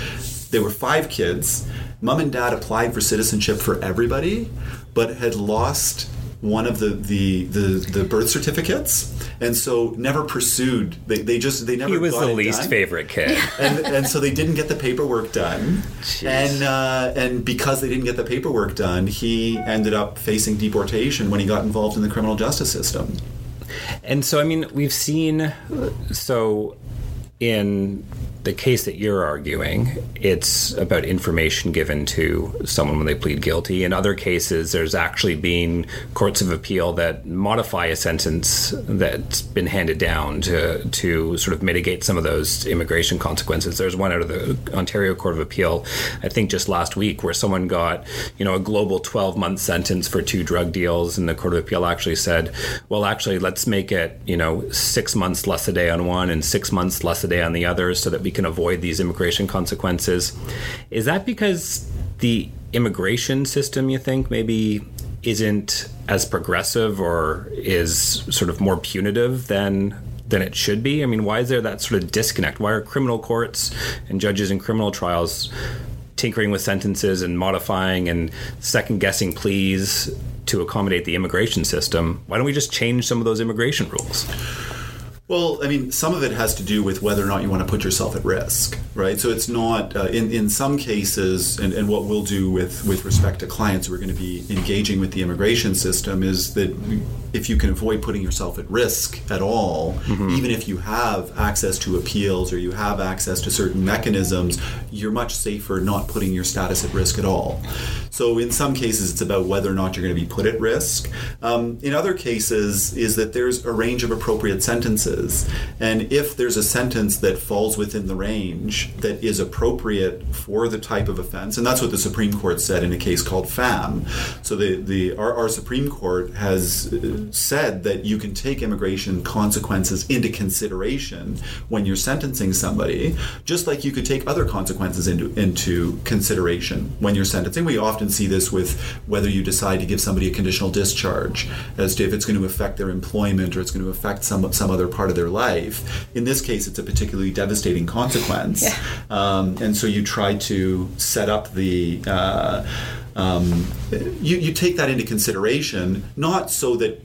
they were 5 kids. Mom and dad applied for citizenship for everybody, but had lost one of the birth certificates, and so never pursued. They never. He was the least favorite kid, and so they didn't get the paperwork done. Jeez. And because they didn't get the paperwork done, he ended up facing deportation when he got involved in the criminal justice system. And so, I mean, we've seen so in the case that you're arguing, it's about information given to someone when they plead guilty. In other cases, there's actually been courts of appeal that modify a sentence that's been handed down to sort of mitigate some of those immigration consequences. There's one out of the Ontario Court of Appeal, I think just last week, where someone got, you know, a global 12-month sentence for 2 drug deals, and the Court of Appeal actually said, well, actually, let's make it, you know, 6 months less a day on one and 6 months less a day on the other so that we can avoid these immigration consequences. Is that because the immigration system, you think, maybe isn't as progressive or is sort of more punitive than it should be? I mean, why is there that sort of disconnect? Why are criminal courts and judges in criminal trials tinkering with sentences and modifying and second-guessing pleas to accommodate the immigration system? Why don't we just change some of those immigration rules? Well, I mean, some of it has to do with whether or not you want to put yourself at risk, right? So it's not, in some cases, and what we'll do with respect to clients who are going to be engaging with the immigration system is that if you can avoid putting yourself at risk at all, mm-hmm. even if you have access to appeals or you have access to certain mechanisms, you're much safer not putting your status at risk at all. So in some cases, it's about whether or not you're going to be put at risk. In other cases, is that there's a range of appropriate sentences. And if there's a sentence that falls within the range that is appropriate for the type of offense, and that's what the Supreme Court said in a case called FAM. So our Supreme Court has said that you can take immigration consequences into consideration when you're sentencing somebody, just like you could take other consequences into consideration when you're sentencing. We often see this with whether you decide to give somebody a conditional discharge as to if it's going to affect their employment or it's going to affect some other part of their life. In this case, it's a particularly devastating consequence. Yeah. And so you try to set up the you take that into consideration, not so that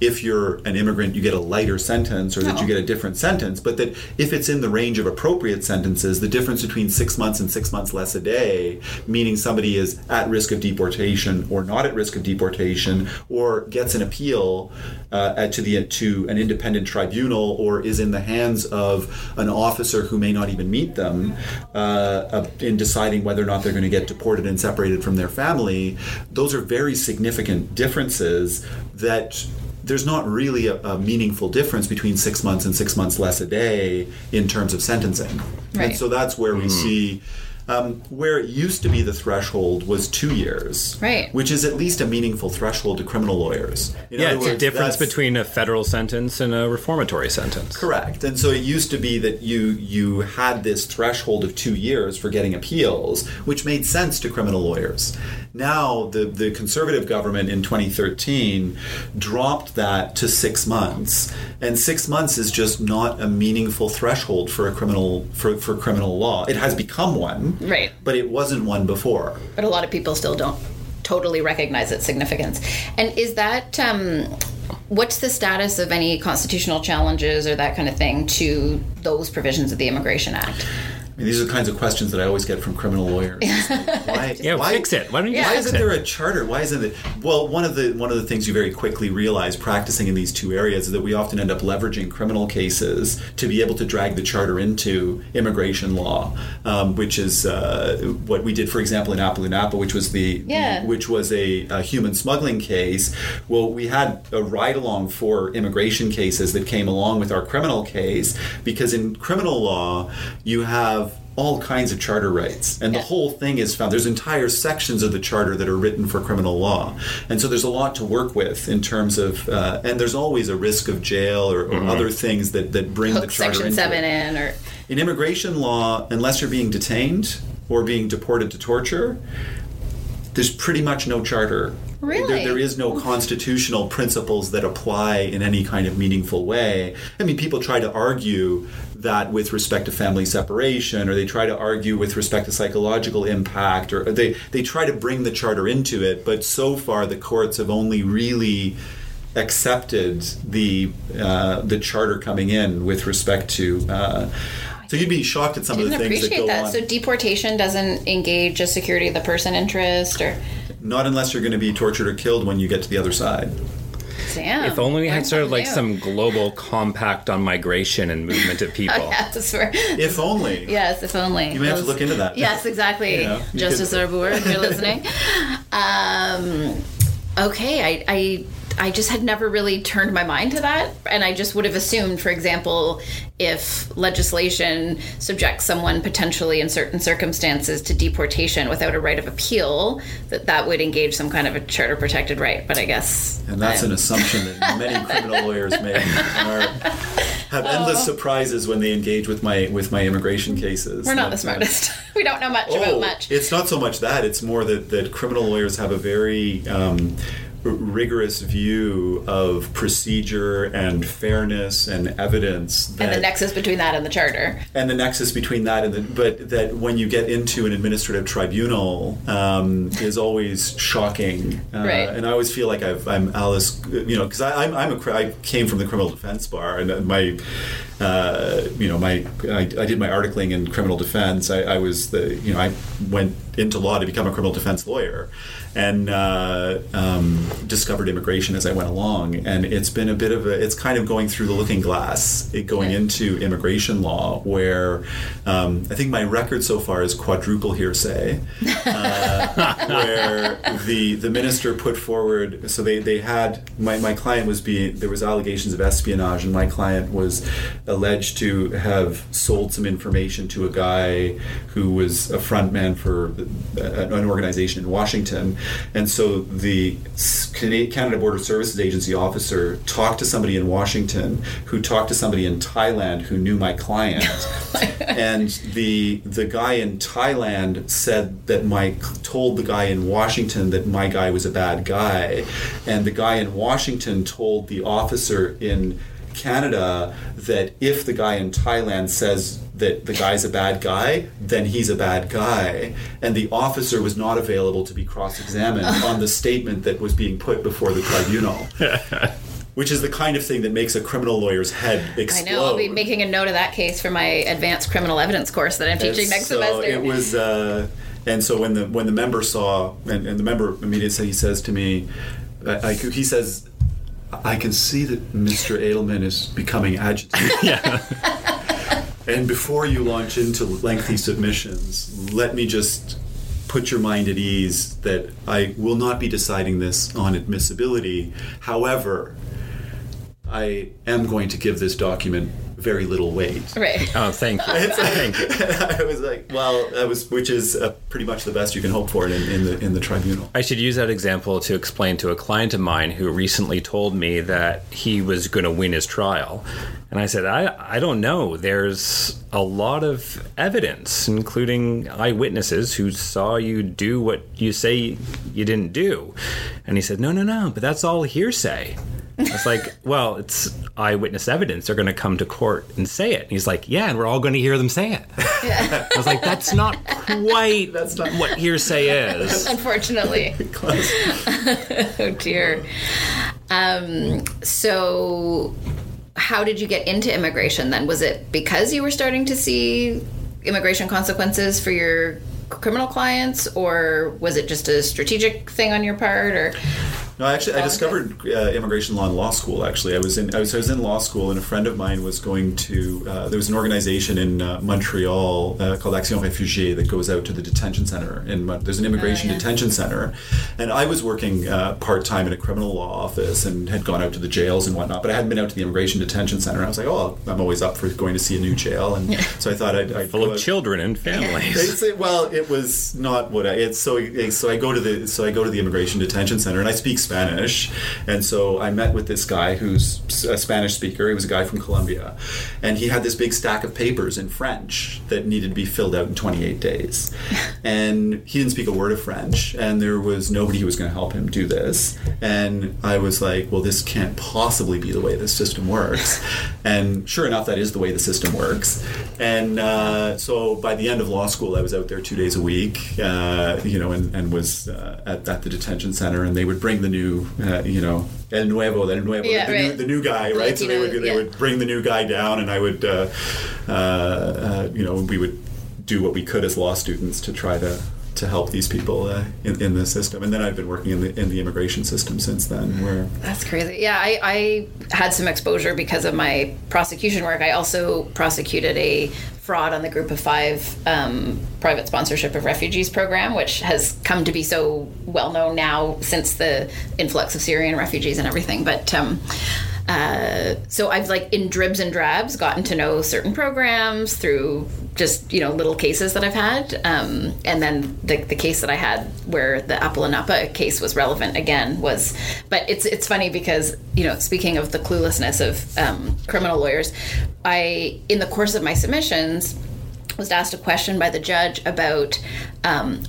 if you're an immigrant, you get a lighter sentence or that you get a different sentence, but that if it's in the range of appropriate sentences, the difference between 6 months and 6 months less a day, meaning somebody is at risk of deportation or not at risk of deportation or gets an appeal to an independent tribunal or is in the hands of an officer who may not even meet them in deciding whether or not they're going to get deported and separated from their family, those are very significant differences that there's not really a meaningful difference between 6 months and 6 months less a day in terms of sentencing. Right. And so that's where we see where it used to be the threshold was 2 years, right? Which is at least a meaningful threshold to criminal lawyers. In other words, it's a difference between a federal sentence and a reformatory sentence. Correct. And so it used to be that you had this threshold of 2 years for getting appeals, which made sense to criminal lawyers. Now, the Conservative government in 2013 dropped that to 6 months, and 6 months is just not a meaningful threshold for a criminal for criminal law. It has become one. Right. But it wasn't one before. But a lot of people still don't totally recognize its significance. And is that, what's the status of any constitutional challenges or that kind of thing to those provisions of the Immigration Act? I mean, these are the kinds of questions that I always get from criminal lawyers. Like, why fix it? Why don't you fix it? Why isn't there a charter? Why isn't it? Well, one of the things you very quickly realize practicing in these two areas is that we often end up leveraging criminal cases to be able to drag the charter into immigration law, which is what we did, for example, in Appulonappa, which was a human smuggling case. Well, we had a ride along for immigration cases that came along with our criminal case because in criminal law you have all kinds of charter rights. And the whole thing is found. There's entire sections of the charter that are written for criminal law. And so there's a lot to work with in terms of, and there's always a risk of jail or other things that bring the charter Section 7 in. Or in immigration law, unless you're being detained or being deported to torture, there's pretty much no charter. Really? There is no constitutional principles that apply in any kind of meaningful way. I mean, people try to argue that with respect to family separation, or they try to argue with respect to psychological impact, or they try to bring the charter into it, but so far the courts have only really accepted the charter coming in with respect to... So you'd be shocked at some of the things that go on. I didn't appreciate that. So deportation doesn't engage a security of the person interest, or... Not unless you're going to be tortured or killed when you get to the other side. Damn. If only we had sort of like some global compact on migration and movement of people. If only. Yes, if only. You may have to look into that. Yes, exactly. Justice Arbour, if you're listening. Okay, I just had never really turned my mind to that. And I just would have assumed, for example, if legislation subjects someone potentially in certain circumstances to deportation without a right of appeal, that would engage some kind of a charter protected right. But I guess... And that's an assumption that many criminal lawyers make and have endless surprises when they engage with my immigration cases. We're not the smartest. We don't know much about much. It's not so much that. It's more that criminal lawyers have a very... rigorous view of procedure and fairness and evidence, and the nexus between that and the charter. But that when you get into an administrative tribunal is always shocking. Right. And I always feel like I'm Alice, because I came from the criminal defense bar, and my. I did my articling in criminal defense. I went into law to become a criminal defense lawyer, and discovered immigration as I went along. And it's been it's kind of going through the looking glass, into immigration law, where I think my record so far is quadruple hearsay, where the minister put forward. So they had my client there was allegations of espionage, and my client was alleged to have sold some information to a guy who was a front man for an organization in Washington. And so the Canada Border Services Agency officer talked to somebody in Washington who talked to somebody in Thailand who knew my client. And the guy in Thailand said that told the guy in Washington that my guy was a bad guy. And the guy in Washington told the officer in Canada that if the guy in Thailand says that the guy's a bad guy, then he's a bad guy. And the officer was not available to be cross-examined on the statement that was being put before the tribunal. Which is the kind of thing that makes a criminal lawyer's head explode. I know. I'll be making a note of that case for my advanced criminal evidence course that I'm teaching next semester. It was, and so when the member saw, and the member immediately he says to me, he says, "I can see that Mr. Edelman is becoming agitated." Yeah. And before you launch into lengthy submissions, let me just put your mind at ease that I will not be deciding this on admissibility. However, I am going to give this document very little weight. Right. Oh, thank you. Thank you. I was like, well, that was, which is pretty much the best you can hope for in the tribunal. I should use that example to explain to a client of mine who recently told me that he was going to win his trial. And I said, I don't know. There's a lot of evidence, including eyewitnesses who saw you do what you say you didn't do. And he said, no, but that's all hearsay. It's like, well, it's eyewitness evidence. They're going to come to court and say it. And he's like, yeah, and we're all going to hear them say it. Yeah. I was like, that's not what hearsay is. Unfortunately. Close. Oh, dear. So how did you get into immigration then? Was it because you were starting to see immigration consequences for your criminal clients, or was it just a strategic thing on your part, or... No, actually, I discovered immigration law in law school. Actually, I was in law school, and a friend of mine was going to. There was an organization in Montreal called Action Réfugiés that goes out to the detention center. And there's an immigration detention center, and I was working part time in a criminal law office and had gone out to the jails and whatnot. But I hadn't been out to the immigration detention center. I was like, oh, I'm always up for going to see a new jail, and so I thought I'd full of children and families. Well, it was not what I. It's so I go to the immigration detention center, and I speak Spanish, and so I met with this guy who's a Spanish speaker. He was a guy from Colombia, and he had this big stack of papers in French that needed to be filled out in 28 days, and he didn't speak a word of French, and there was nobody who was going to help him do this, and I was like, well, this can't possibly be the way this system works, and sure enough, that is the way the system works, and so by the end of law school, I was out there 2 days a week, and was at the detention center, and they would bring the new, El Nuevo, the new guy, right? So they would bring the new guy down, and I would, we would do what we could as law students to try to help these people in the system. And then I've been working in the immigration system since then. Where that's crazy. Yeah, I had some exposure because of my prosecution work. I also prosecuted a fraud on the Group of Five private sponsorship of refugees program, which has come to be so well known now since the influx of Syrian refugees and everything. But so I've in dribs and drabs gotten to know certain programs through just, little cases that I've had. And then the case that I had where the Appulonappa case was relevant again but it's funny because, speaking of the cluelessness of criminal lawyers, I, in the course of my submissions, was asked a question by the judge about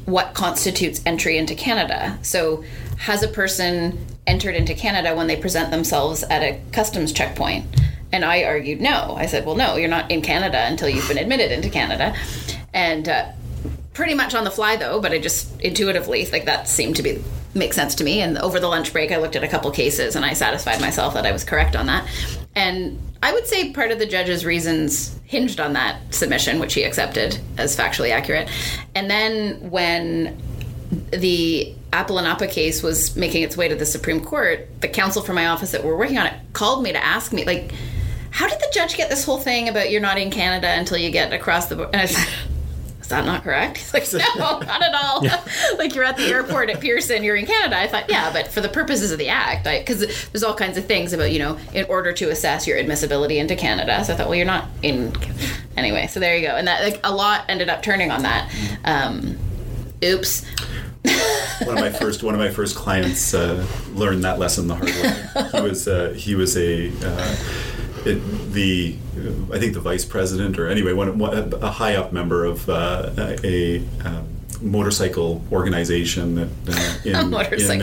what constitutes entry into Canada. So has a person entered into Canada when they present themselves at a customs checkpoint? And I argued no. I said, well, no, you're not in Canada until you've been admitted into Canada. And pretty much on the fly, though, but I just intuitively, that seemed to make sense to me. And over the lunch break, I looked at a couple cases, and I satisfied myself that I was correct on that. And I would say part of the judge's reasons hinged on that submission, which he accepted as factually accurate. And then when the Appulonappa case was making its way to the Supreme Court, the counsel for my office that were working on it called me to ask me, how did the judge get this whole thing about you're not in Canada until you get across the border? And I said, is that not correct? He's like, no, not at all. Yeah. You're at the airport at Pearson, you're in Canada. I thought, yeah, but for the purposes of the act, because there's all kinds of things about, in order to assess your admissibility into Canada. So I thought, well, you're not in... Anyway, so there you go. And that, a lot ended up turning on that. Oops. One of my first clients learned that lesson the hard way. He was, I think, the vice president, or anyway, a high up member of motorcycle organization that in Washington,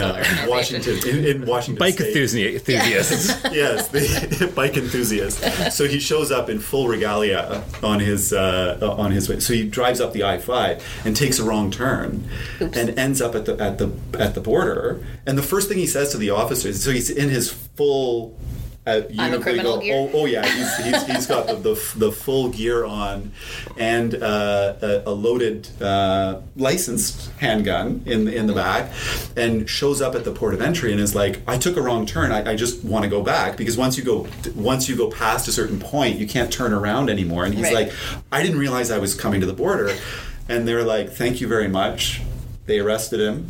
in Washington, bike enthusiasts. Yes, the bike enthusiasts. So he shows up in full regalia on his way. So he drives up the I-5 and takes a wrong turn, and ends up at the border. And the first thing he says to the officers, so he's in his full. I'm a criminal gear. Oh yeah, he's got the full gear on, and a loaded licensed handgun in the back, and shows up at the port of entry and is like, I took a wrong turn. I just want to go back, because once you go past a certain point, you can't turn around anymore. And he's like, I didn't realize I was coming to the border, and they're like, thank you very much. They arrested him,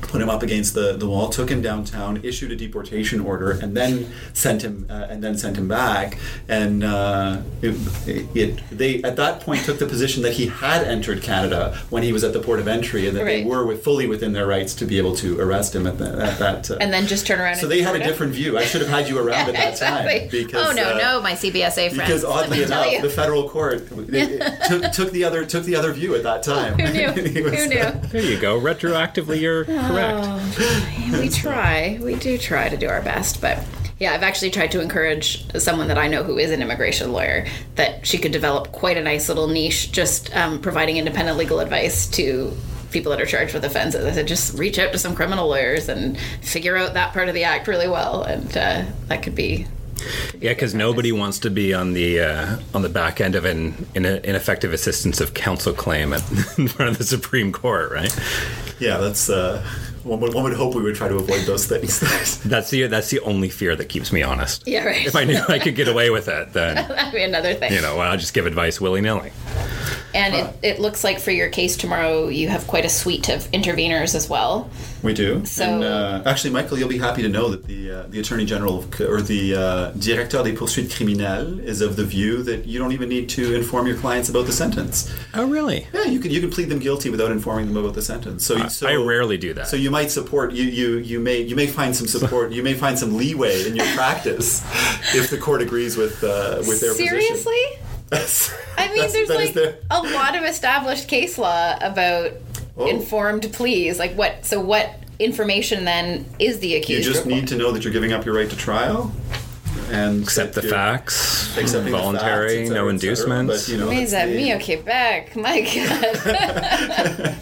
put him up against the wall, took him downtown, issued a deportation order, and then sent him back. And they at that point took the position that he had entered Canada when he was at the port of entry, and that they were fully within their rights to be able to arrest him at that. And then just turn around. So they had a different view. I should have had you around at that time. Because, no, my CBSA friends. Because oddly enough, the federal court took the other view at that time. Who knew? Who knew? There you go. Retroactively, you're correct. Oh, we do try to do our best, but yeah, I've actually tried to encourage someone that I know who is an immigration lawyer that she could develop quite a nice little niche, just providing independent legal advice to people that are charged with offenses. I said, just reach out to some criminal lawyers and figure out that part of the act really well, and that could be. Yeah, because nobody wants to be on the back end of an ineffective assistance of counsel claim in front of the Supreme Court, right? Yeah, that's one would hope we would try to avoid those things. That's the only fear that keeps me honest. Yeah, right. If I knew I could get away with it, then that'd be another thing. I'll just give advice willy-nilly. And it looks like for your case tomorrow, you have quite a suite of interveners as well. We do. So, and, actually, Michael, you'll be happy to know that the Attorney General or the Directeur des Poursuites Criminelles is of the view that you don't even need to inform your clients about the sentence. Oh, really? Yeah, you can plead them guilty without informing them about the sentence. So I rarely do that. So you might support you may find some support. You may find some leeway in your practice if the court agrees with their position. Seriously? There's like a lot of established case law about informed pleas. Like what? So what information then is the accused? You just need to know that you're giving up your right to trial, and accept the facts. Voluntary, no inducements. Mio Quebec, my God.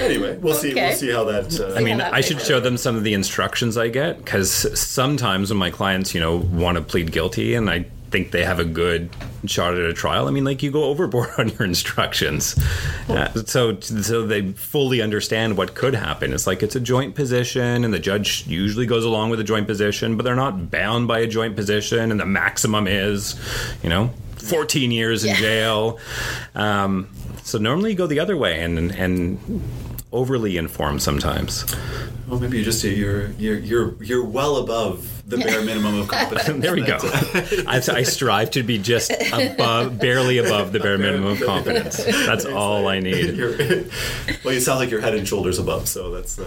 Anyway, we'll see how that... I should show them some of the instructions I get, because sometimes when my clients, want to plead guilty and I think they have a good shot at a trial, you go overboard on your instructions. So they fully understand what could happen. It's like it's a joint position, and the judge usually goes along with a joint position, but they're not bound by a joint position, and the maximum is, 14 years in jail. So normally you go the other way and overly informed sometimes. Well, maybe you're well above the bare minimum of competence. There we go. I strive to be just barely above the bare minimum of competence. That's all I need. You sound like you're head and shoulders above, so that's.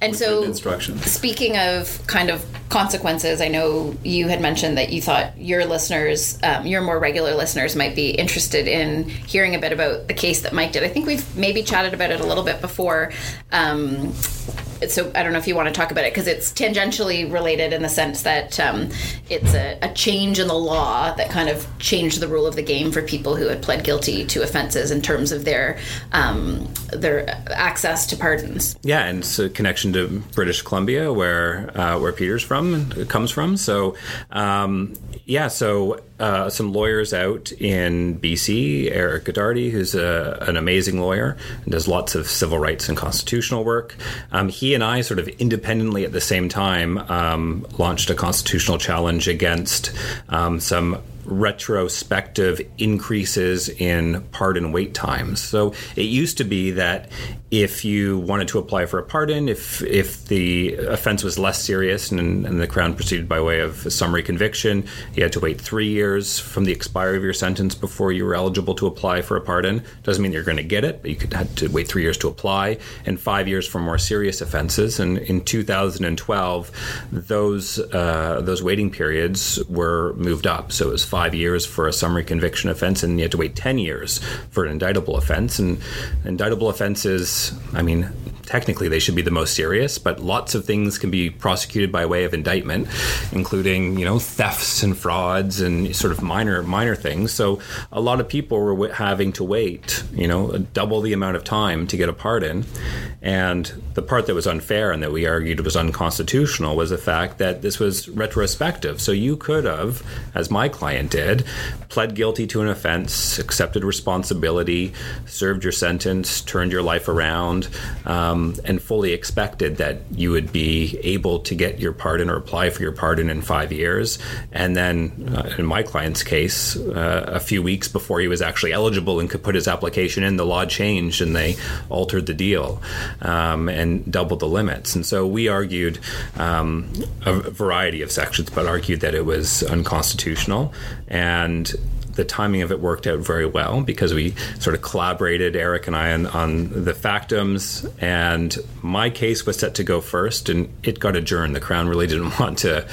And so, speaking of kind of consequences, I know you had mentioned that you thought your listeners, your more regular listeners, might be interested in hearing a bit about the case that Mike did. I think we've maybe chatted about it a little bit before. So I don't know if you want to talk about it, because it's tangentially related in the sense that it's a change in the law that kind of changed the rule of the game for people who had pled guilty to offenses in terms of their access to pardons. Yeah, and it's a connection to British Columbia, where Peter's from, comes from. So, some lawyers out in BC, Eric Godardi, who's an amazing lawyer and does lots of civil rights and constitutional work. He and I sort of independently at the same time launched a constitutional challenge against some retrospective increases in pardon wait times. So it used to be that if you wanted to apply for a pardon, if the offense was less serious and the Crown proceeded by way of a summary conviction, you had to wait 3 years from the expiry of your sentence before you were eligible to apply for a pardon. Doesn't mean you're going to get it, but you had to wait 3 years to apply, and 5 years for more serious offenses. And in 2012, those waiting periods were moved up. So it was 5 5 years for a summary conviction offense, and you had to wait 10 years for an indictable offense. And indictable offenses, I mean, technically they should be the most serious, but lots of things can be prosecuted by way of indictment, including, you know, thefts and frauds and sort of minor things. So a lot of people were having to wait, you know, double the amount of time to get a pardon. And the part that was unfair and that we argued was unconstitutional was the fact that this was retrospective. So you could have, as my client did, pled guilty to an offense, accepted responsibility, served your sentence, turned your life around, and fully expected that you would be able to get your pardon or apply for your pardon in 5 years. And then, in my client's case, a few weeks before he was actually eligible and could put his application in, the law changed and they altered the deal and doubled the limits. And so we argued a variety of sections, but argued that it was unconstitutional. And the timing of it worked out very well because we sort of collaborated, Eric and I, on the factums, and my case was set to go first, and it got adjourned. The Crown really didn't want to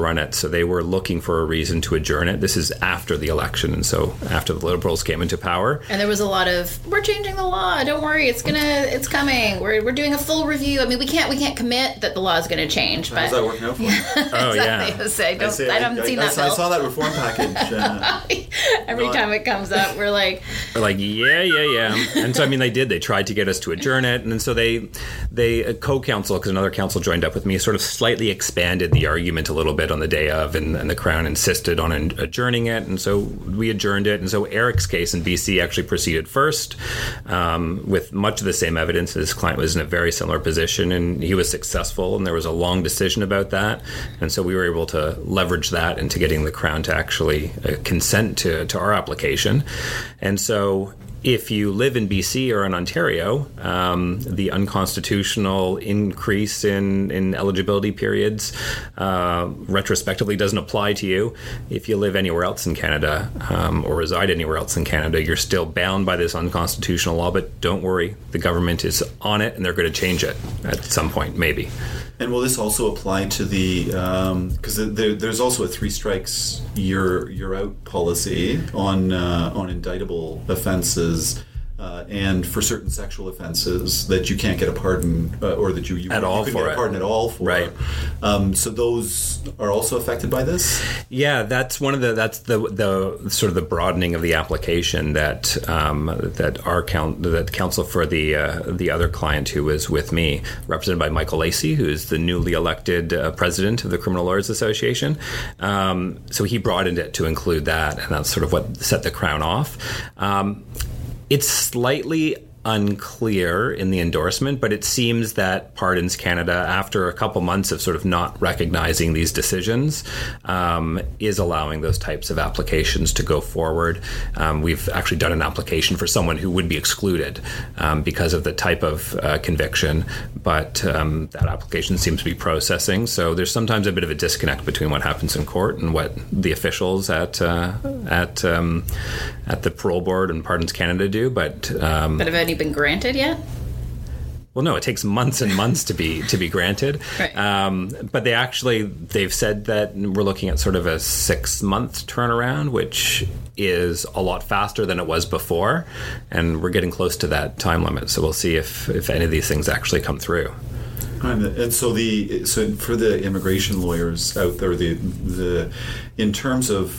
run it, so they were looking for a reason to adjourn it. This is after the election, and so after the Liberals came into power. And there was a lot of, we're changing the law, don't worry, it's coming. We're doing a full review. I mean, we can't commit that the law is going to change. But how's that working out for you? Oh, yeah. I saw that reform package. Every time it comes up, we're like, yeah. And so, I mean, they did. They tried to get us to adjourn it. And so they co-counsel, because another counsel joined up with me, sort of slightly expanded the argument a little bit on the day of, and the Crown insisted on adjourning it. And so we adjourned it. And so Eric's case in BC actually proceeded first with much of the same evidence. His client was in a very similar position, and he was successful. And there was a long decision about that. And so we were able to leverage that into getting the Crown to actually consent to our application. And so if you live in BC or in Ontario, the unconstitutional increase in eligibility periods retrospectively doesn't apply to you. If you live anywhere else in Canada or reside anywhere else in Canada, you're still bound by this unconstitutional law. But don't worry, the government is on it and they're going to change it at some point, maybe. And will this also apply to the, because there's also a 3 strikes, you're out policy on indictable offenses, and for certain sexual offenses that you can't get a pardon, or that you at all couldn't get a pardon at all for. Right. So those are also affected by this? Yeah, that's one of the sort of the broadening of the application that that counsel for the other client who was with me, represented by Michael Lacey, who is the newly elected president of the Criminal Lawyers Association. So he broadened it to include that, and that's sort of what set the Crown off. It's slightly unclear in the endorsement, but it seems that Pardons Canada, after a couple months of sort of not recognizing these decisions, is allowing those types of applications to go forward. We've actually done an application for someone who would be excluded because of the type of conviction, but that application seems to be processing. So there's sometimes a bit of a disconnect between what happens in court and what the officials at the parole board and Pardons Canada do, but if any been granted yet? Well, no, it takes months and months to be granted. Right. But they've said that we're looking at sort of a 6-month turnaround, which is a lot faster than it was before, and we're getting close to that time limit. So we'll see if any of these things actually come through. And so for the immigration lawyers out there, the in terms of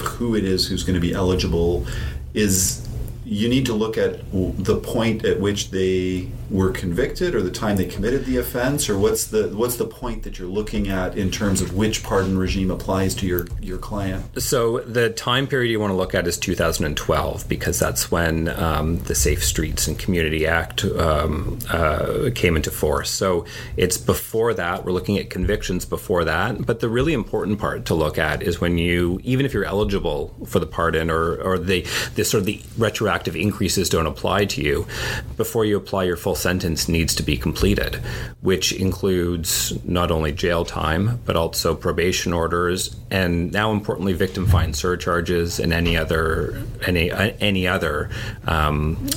who it is who's going to be eligible is. You need to look at the point at which they were convicted, or the time they committed the offense, or what's the point that you're looking at in terms of which pardon regime applies to your client? So the time period you want to look at is 2012, because that's when the Safe Streets and Community Act came into force. So it's before that. We're looking at convictions before that. But the really important part to look at is when you, even if you're eligible for the pardon or the sort of the retroactive increases don't apply to you, before you apply, your full sentence needs to be completed, which includes not only jail time, but also probation orders, and now importantly, victim fine surcharges and any other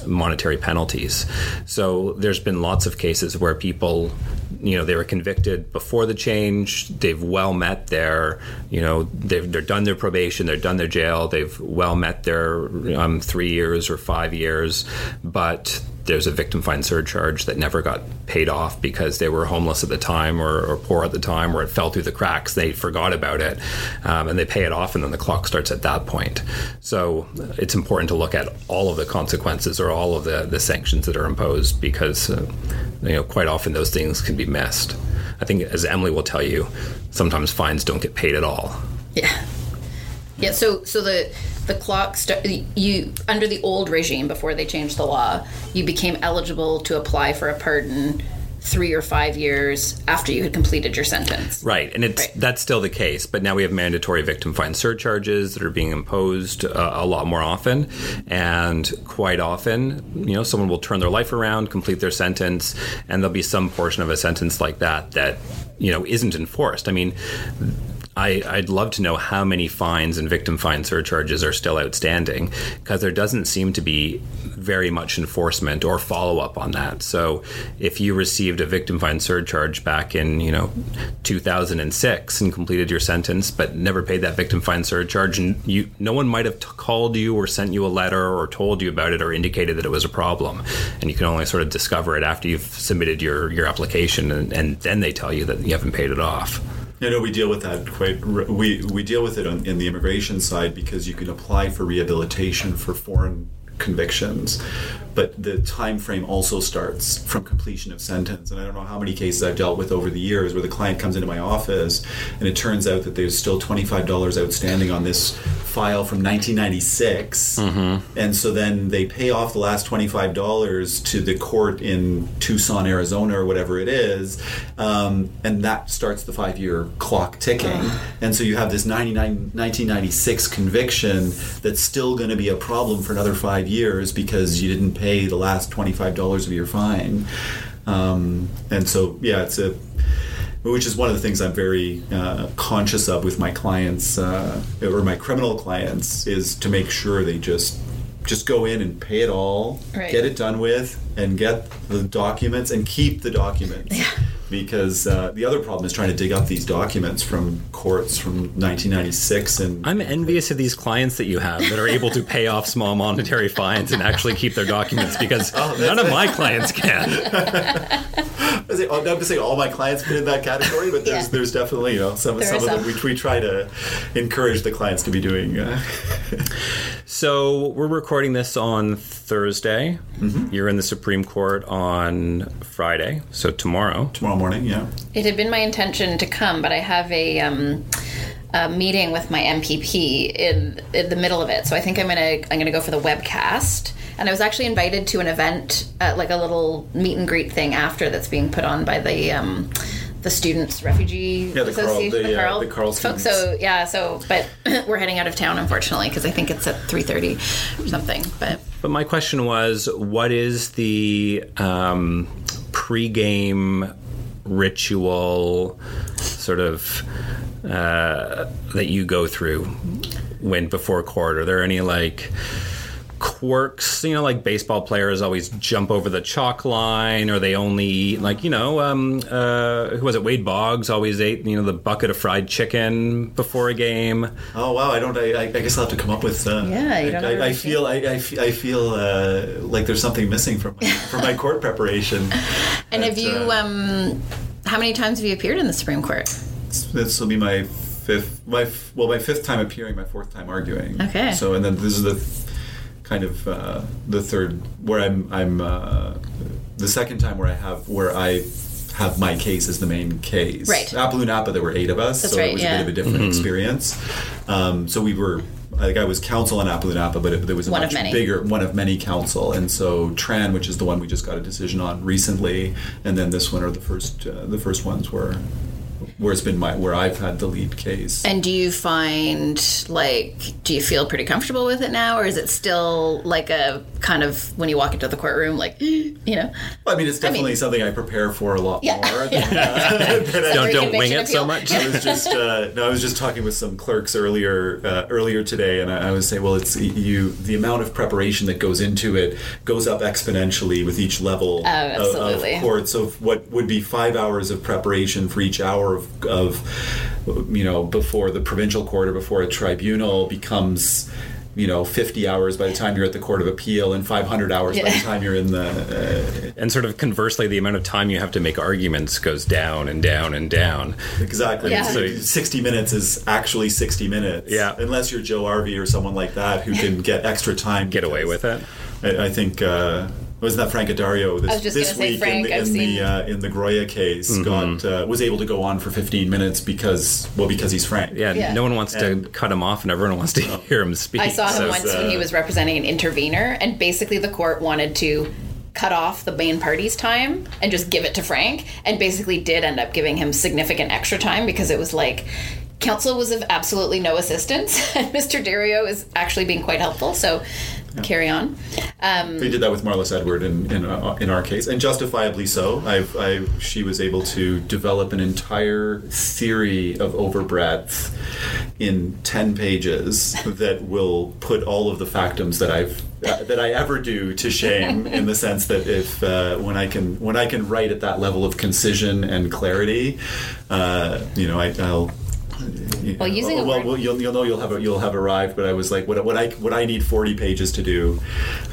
monetary penalties. So there's been lots of cases where people you know, they were convicted before the change. They've well met their, you know, they're done their probation, they're done their jail, they've well met their 3 years or 5 years, but there's a victim fine surcharge that never got paid off because they were homeless at the time or poor at the time, or it fell through the cracks. They forgot about it, and they pay it off, and then the clock starts at that point. So it's important to look at all of the consequences or all of the sanctions that are imposed, because you know, quite often those things can be missed. I think, as Emily will tell you, sometimes fines don't get paid at all. Yeah. Yeah, so the clock you under the old regime before they changed the law, you became eligible to apply for a pardon 3 or 5 years after you had completed your sentence. Right, and it's that's still the case, but now we have mandatory victim fine surcharges that are being imposed a lot more often, and quite often, you know, someone will turn their life around, complete their sentence, and there'll be some portion of a sentence like that, you know, isn't enforced. I mean, I'd love to know how many fines and victim fine surcharges are still outstanding, because there doesn't seem to be very much enforcement or follow-up on that. So if you received a victim fine surcharge back in, you know, 2006 and completed your sentence but never paid that victim fine surcharge, and no one might have called you or sent you a letter or told you about it or indicated that it was a problem, and you can only sort of discover it after you've submitted your application, and then they tell you that you haven't paid it off. No, we deal with that quite. We deal with it in the immigration side, because you can apply for rehabilitation for foreign convictions, but the time frame also starts from completion of sentence. And I don't know how many cases I've dealt with over the years where the client comes into my office and it turns out that there's still $25 outstanding on this file from 1996. Mm-hmm. And so then they pay off the last $25 to the court in Tucson, Arizona, or whatever it is, and that starts the 5-year clock ticking. And so you have this 1996 conviction that's still going to be a problem for another 5 years because you didn't pay the last $25 of your fine, and so it's which is one of the things I'm very conscious of with my clients or my criminal clients, is to make sure they just go in and pay it all, right, get it done with, and get the documents and keep the documents. Yeah. Because the other problem is trying to dig up these documents from courts from 1996. And I'm envious of these clients that you have that are able to pay off small monetary fines and actually keep their documents, because none of my clients can. I'm not saying all my clients fit in that category, but there's definitely, you know, some of them we try to encourage the clients to be doing. So we're recording this on Thursday. Mm-hmm. You're in the Supreme Court on Friday, so tomorrow. Tomorrow morning, yeah. It had been my intention to come, but I have a meeting with my MPP in the middle of it, so I think I'm gonna go for the webcast. And I was actually invited to an event, like a little meet and greet thing after, that's being put on by the Students Refugee Association, the Carl folks. But we're heading out of town, unfortunately, because I think it's at 3:30 or something. But my question was, what is the pre-game ritual sort of that you go through before court? Are there any like quirks, you know, like baseball players always jump over the chalk line, or they only, like, you know, who was it, Wade Boggs always ate, you know, the bucket of fried chicken before a game. Oh wow, I guess I'll have to come up with I feel like there's something missing from my court preparation. And have you how many times have you appeared in the Supreme Court? This will be my fifth time appearing, my fourth time arguing. Okay. So, and then this is the third where I'm the second time where I have my case as the main case. Right. Appulonappa, there were 8 of us, it was a bit of a different experience. So we were, I was counsel on Appulonappa, but there was a much bigger, one of many counsel. And so Tran, which is the one we just got a decision on recently, and then this one are the first ones were where it's been where I've had the lead case. And do you find, like, do you feel pretty comfortable with it now, or is it still like a kind of, when you walk into the courtroom, like, you know? Well, I mean, it's definitely something I prepare for a lot more. Don't wing it so much. I was just talking with some clerks earlier today, and I was saying, well, the amount of preparation that goes into it goes up exponentially with each level of court. So what would be 5 hours of preparation for each hour of you know, before the provincial court or before a tribunal becomes, you know, 50 hours by the time you're at the Court of Appeal, and 500 hours by the time you're in the... And sort of conversely, the amount of time you have to make arguments goes down and down and down. Exactly. Yeah. So 60 minutes is actually 60 minutes. Yeah. Unless you're Joe Arvay or someone like that who can get extra time. Get away with it. I think... Wasn't that Frank Addario this week in the Groya case was able to go on for 15 minutes because he's Frank. Yeah, no one wants to cut him off, and everyone wants to hear him speak. I saw him once when he was representing an intervener, and basically the court wanted to cut off the main party's time and just give it to Frank, and basically did end up giving him significant extra time, because it was like... Counsel was of absolutely no assistance, and Mr. Dario is actually being quite helpful, so carry on. They did that with Marlis Edward in our case, and justifiably so. She was able to develop an entire theory of overbreadth in 10 pages that will put all of the factums that I ever do to shame, in the sense that if when I can write at that level of concision and clarity, you know, I'll... Well, using you'll have arrived. But I was like, what I need 40 pages to do.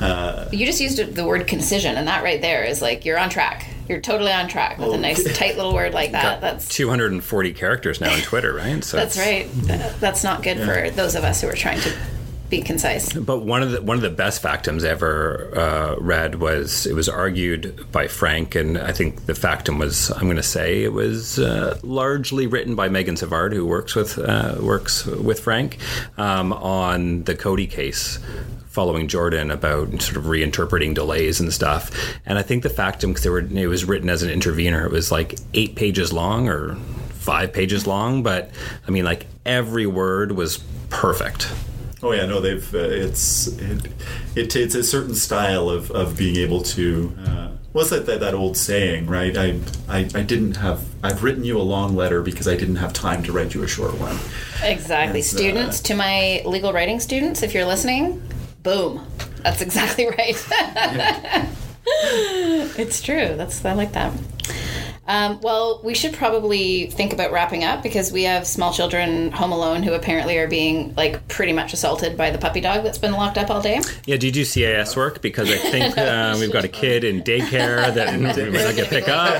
You just used the word concision, and that right there is like, you're on track. You're totally on track with a nice tight little word like that. That's 240 characters now on Twitter, right? So that's right. That's not good for those of us who are trying to be concise. But one of the best factums ever read was, it was argued by Frank, and I think the factum was, I'm going to say it was largely written by Megan Savard, who works with Frank on the Cody case following Jordan, about sort of reinterpreting delays and stuff. And I think the factum, because it was written as an intervener, it was like 8 pages long or 5 pages long, but I mean, like, every word was perfect. Oh yeah, no, they've it's a certain style of being able to. What's that old saying, right? I've written you a long letter because I didn't have time to write you a short one. Exactly, and, students, to my legal writing students, if you're listening, boom, that's exactly right. Yeah. It's true. I like that. Well, we should probably think about wrapping up, because we have small children home alone who apparently are being, like, pretty much assaulted by the puppy dog that's been locked up all day. Yeah, do you do CIS work? Because I think we've got a kid in daycare that we might not get pick up.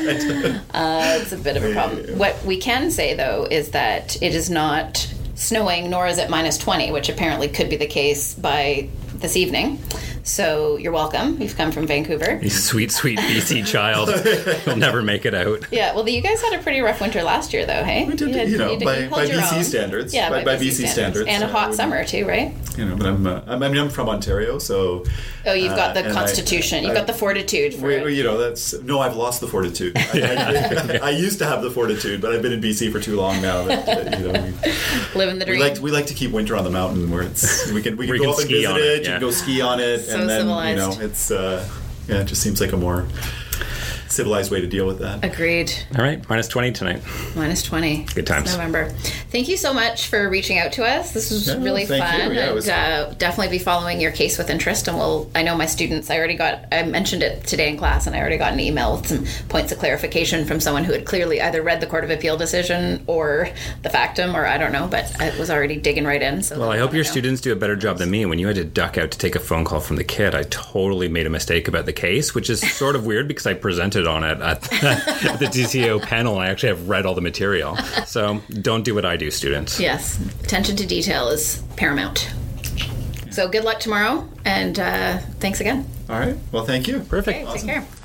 It's a bit of a problem. What we can say, though, is that it is not snowing, nor is it minus 20, which apparently could be the case by this evening. So you're welcome. You've come from Vancouver. You sweet, sweet BC child. You'll never make it out. Yeah, well, you guys had a pretty rough winter last year, though, hey? We did, by BC standards. Yeah, by BC standards. And a hot summer, too, right? You know, but I'm from Ontario, so... Oh, you've got the constitution. You've got the fortitude for it. You know, I've lost the fortitude. I used to have the fortitude, but I've been in BC for too long now. You know, living the dream. We like to keep winter on the mountain, where we can go up and visit it. You can go ski on it. So and then, civilized. You know, it's, it just seems like a more civilized way to deal with that. Agreed. All right. Minus 20 tonight. Minus 20. Good times. It's November. Thank you so much for reaching out to us. This was really fun. Yeah, was fun. Definitely be following your case with interest. And I know my students, I mentioned it today in class, and I already got an email with some points of clarification from someone who had clearly either read the Court of Appeal decision or the factum, or I don't know, but it was already digging right in. So well, I hope your students do a better job than me. When you had to duck out to take a phone call from the kid, I totally made a mistake about the case, which is sort of weird because I presented on it at the DCO panel. I actually have read all the material. So don't do what I do, students. Yes. Attention to detail is paramount. So good luck tomorrow, and thanks again. All right. Well, thank you. Perfect. Okay, awesome. Take care.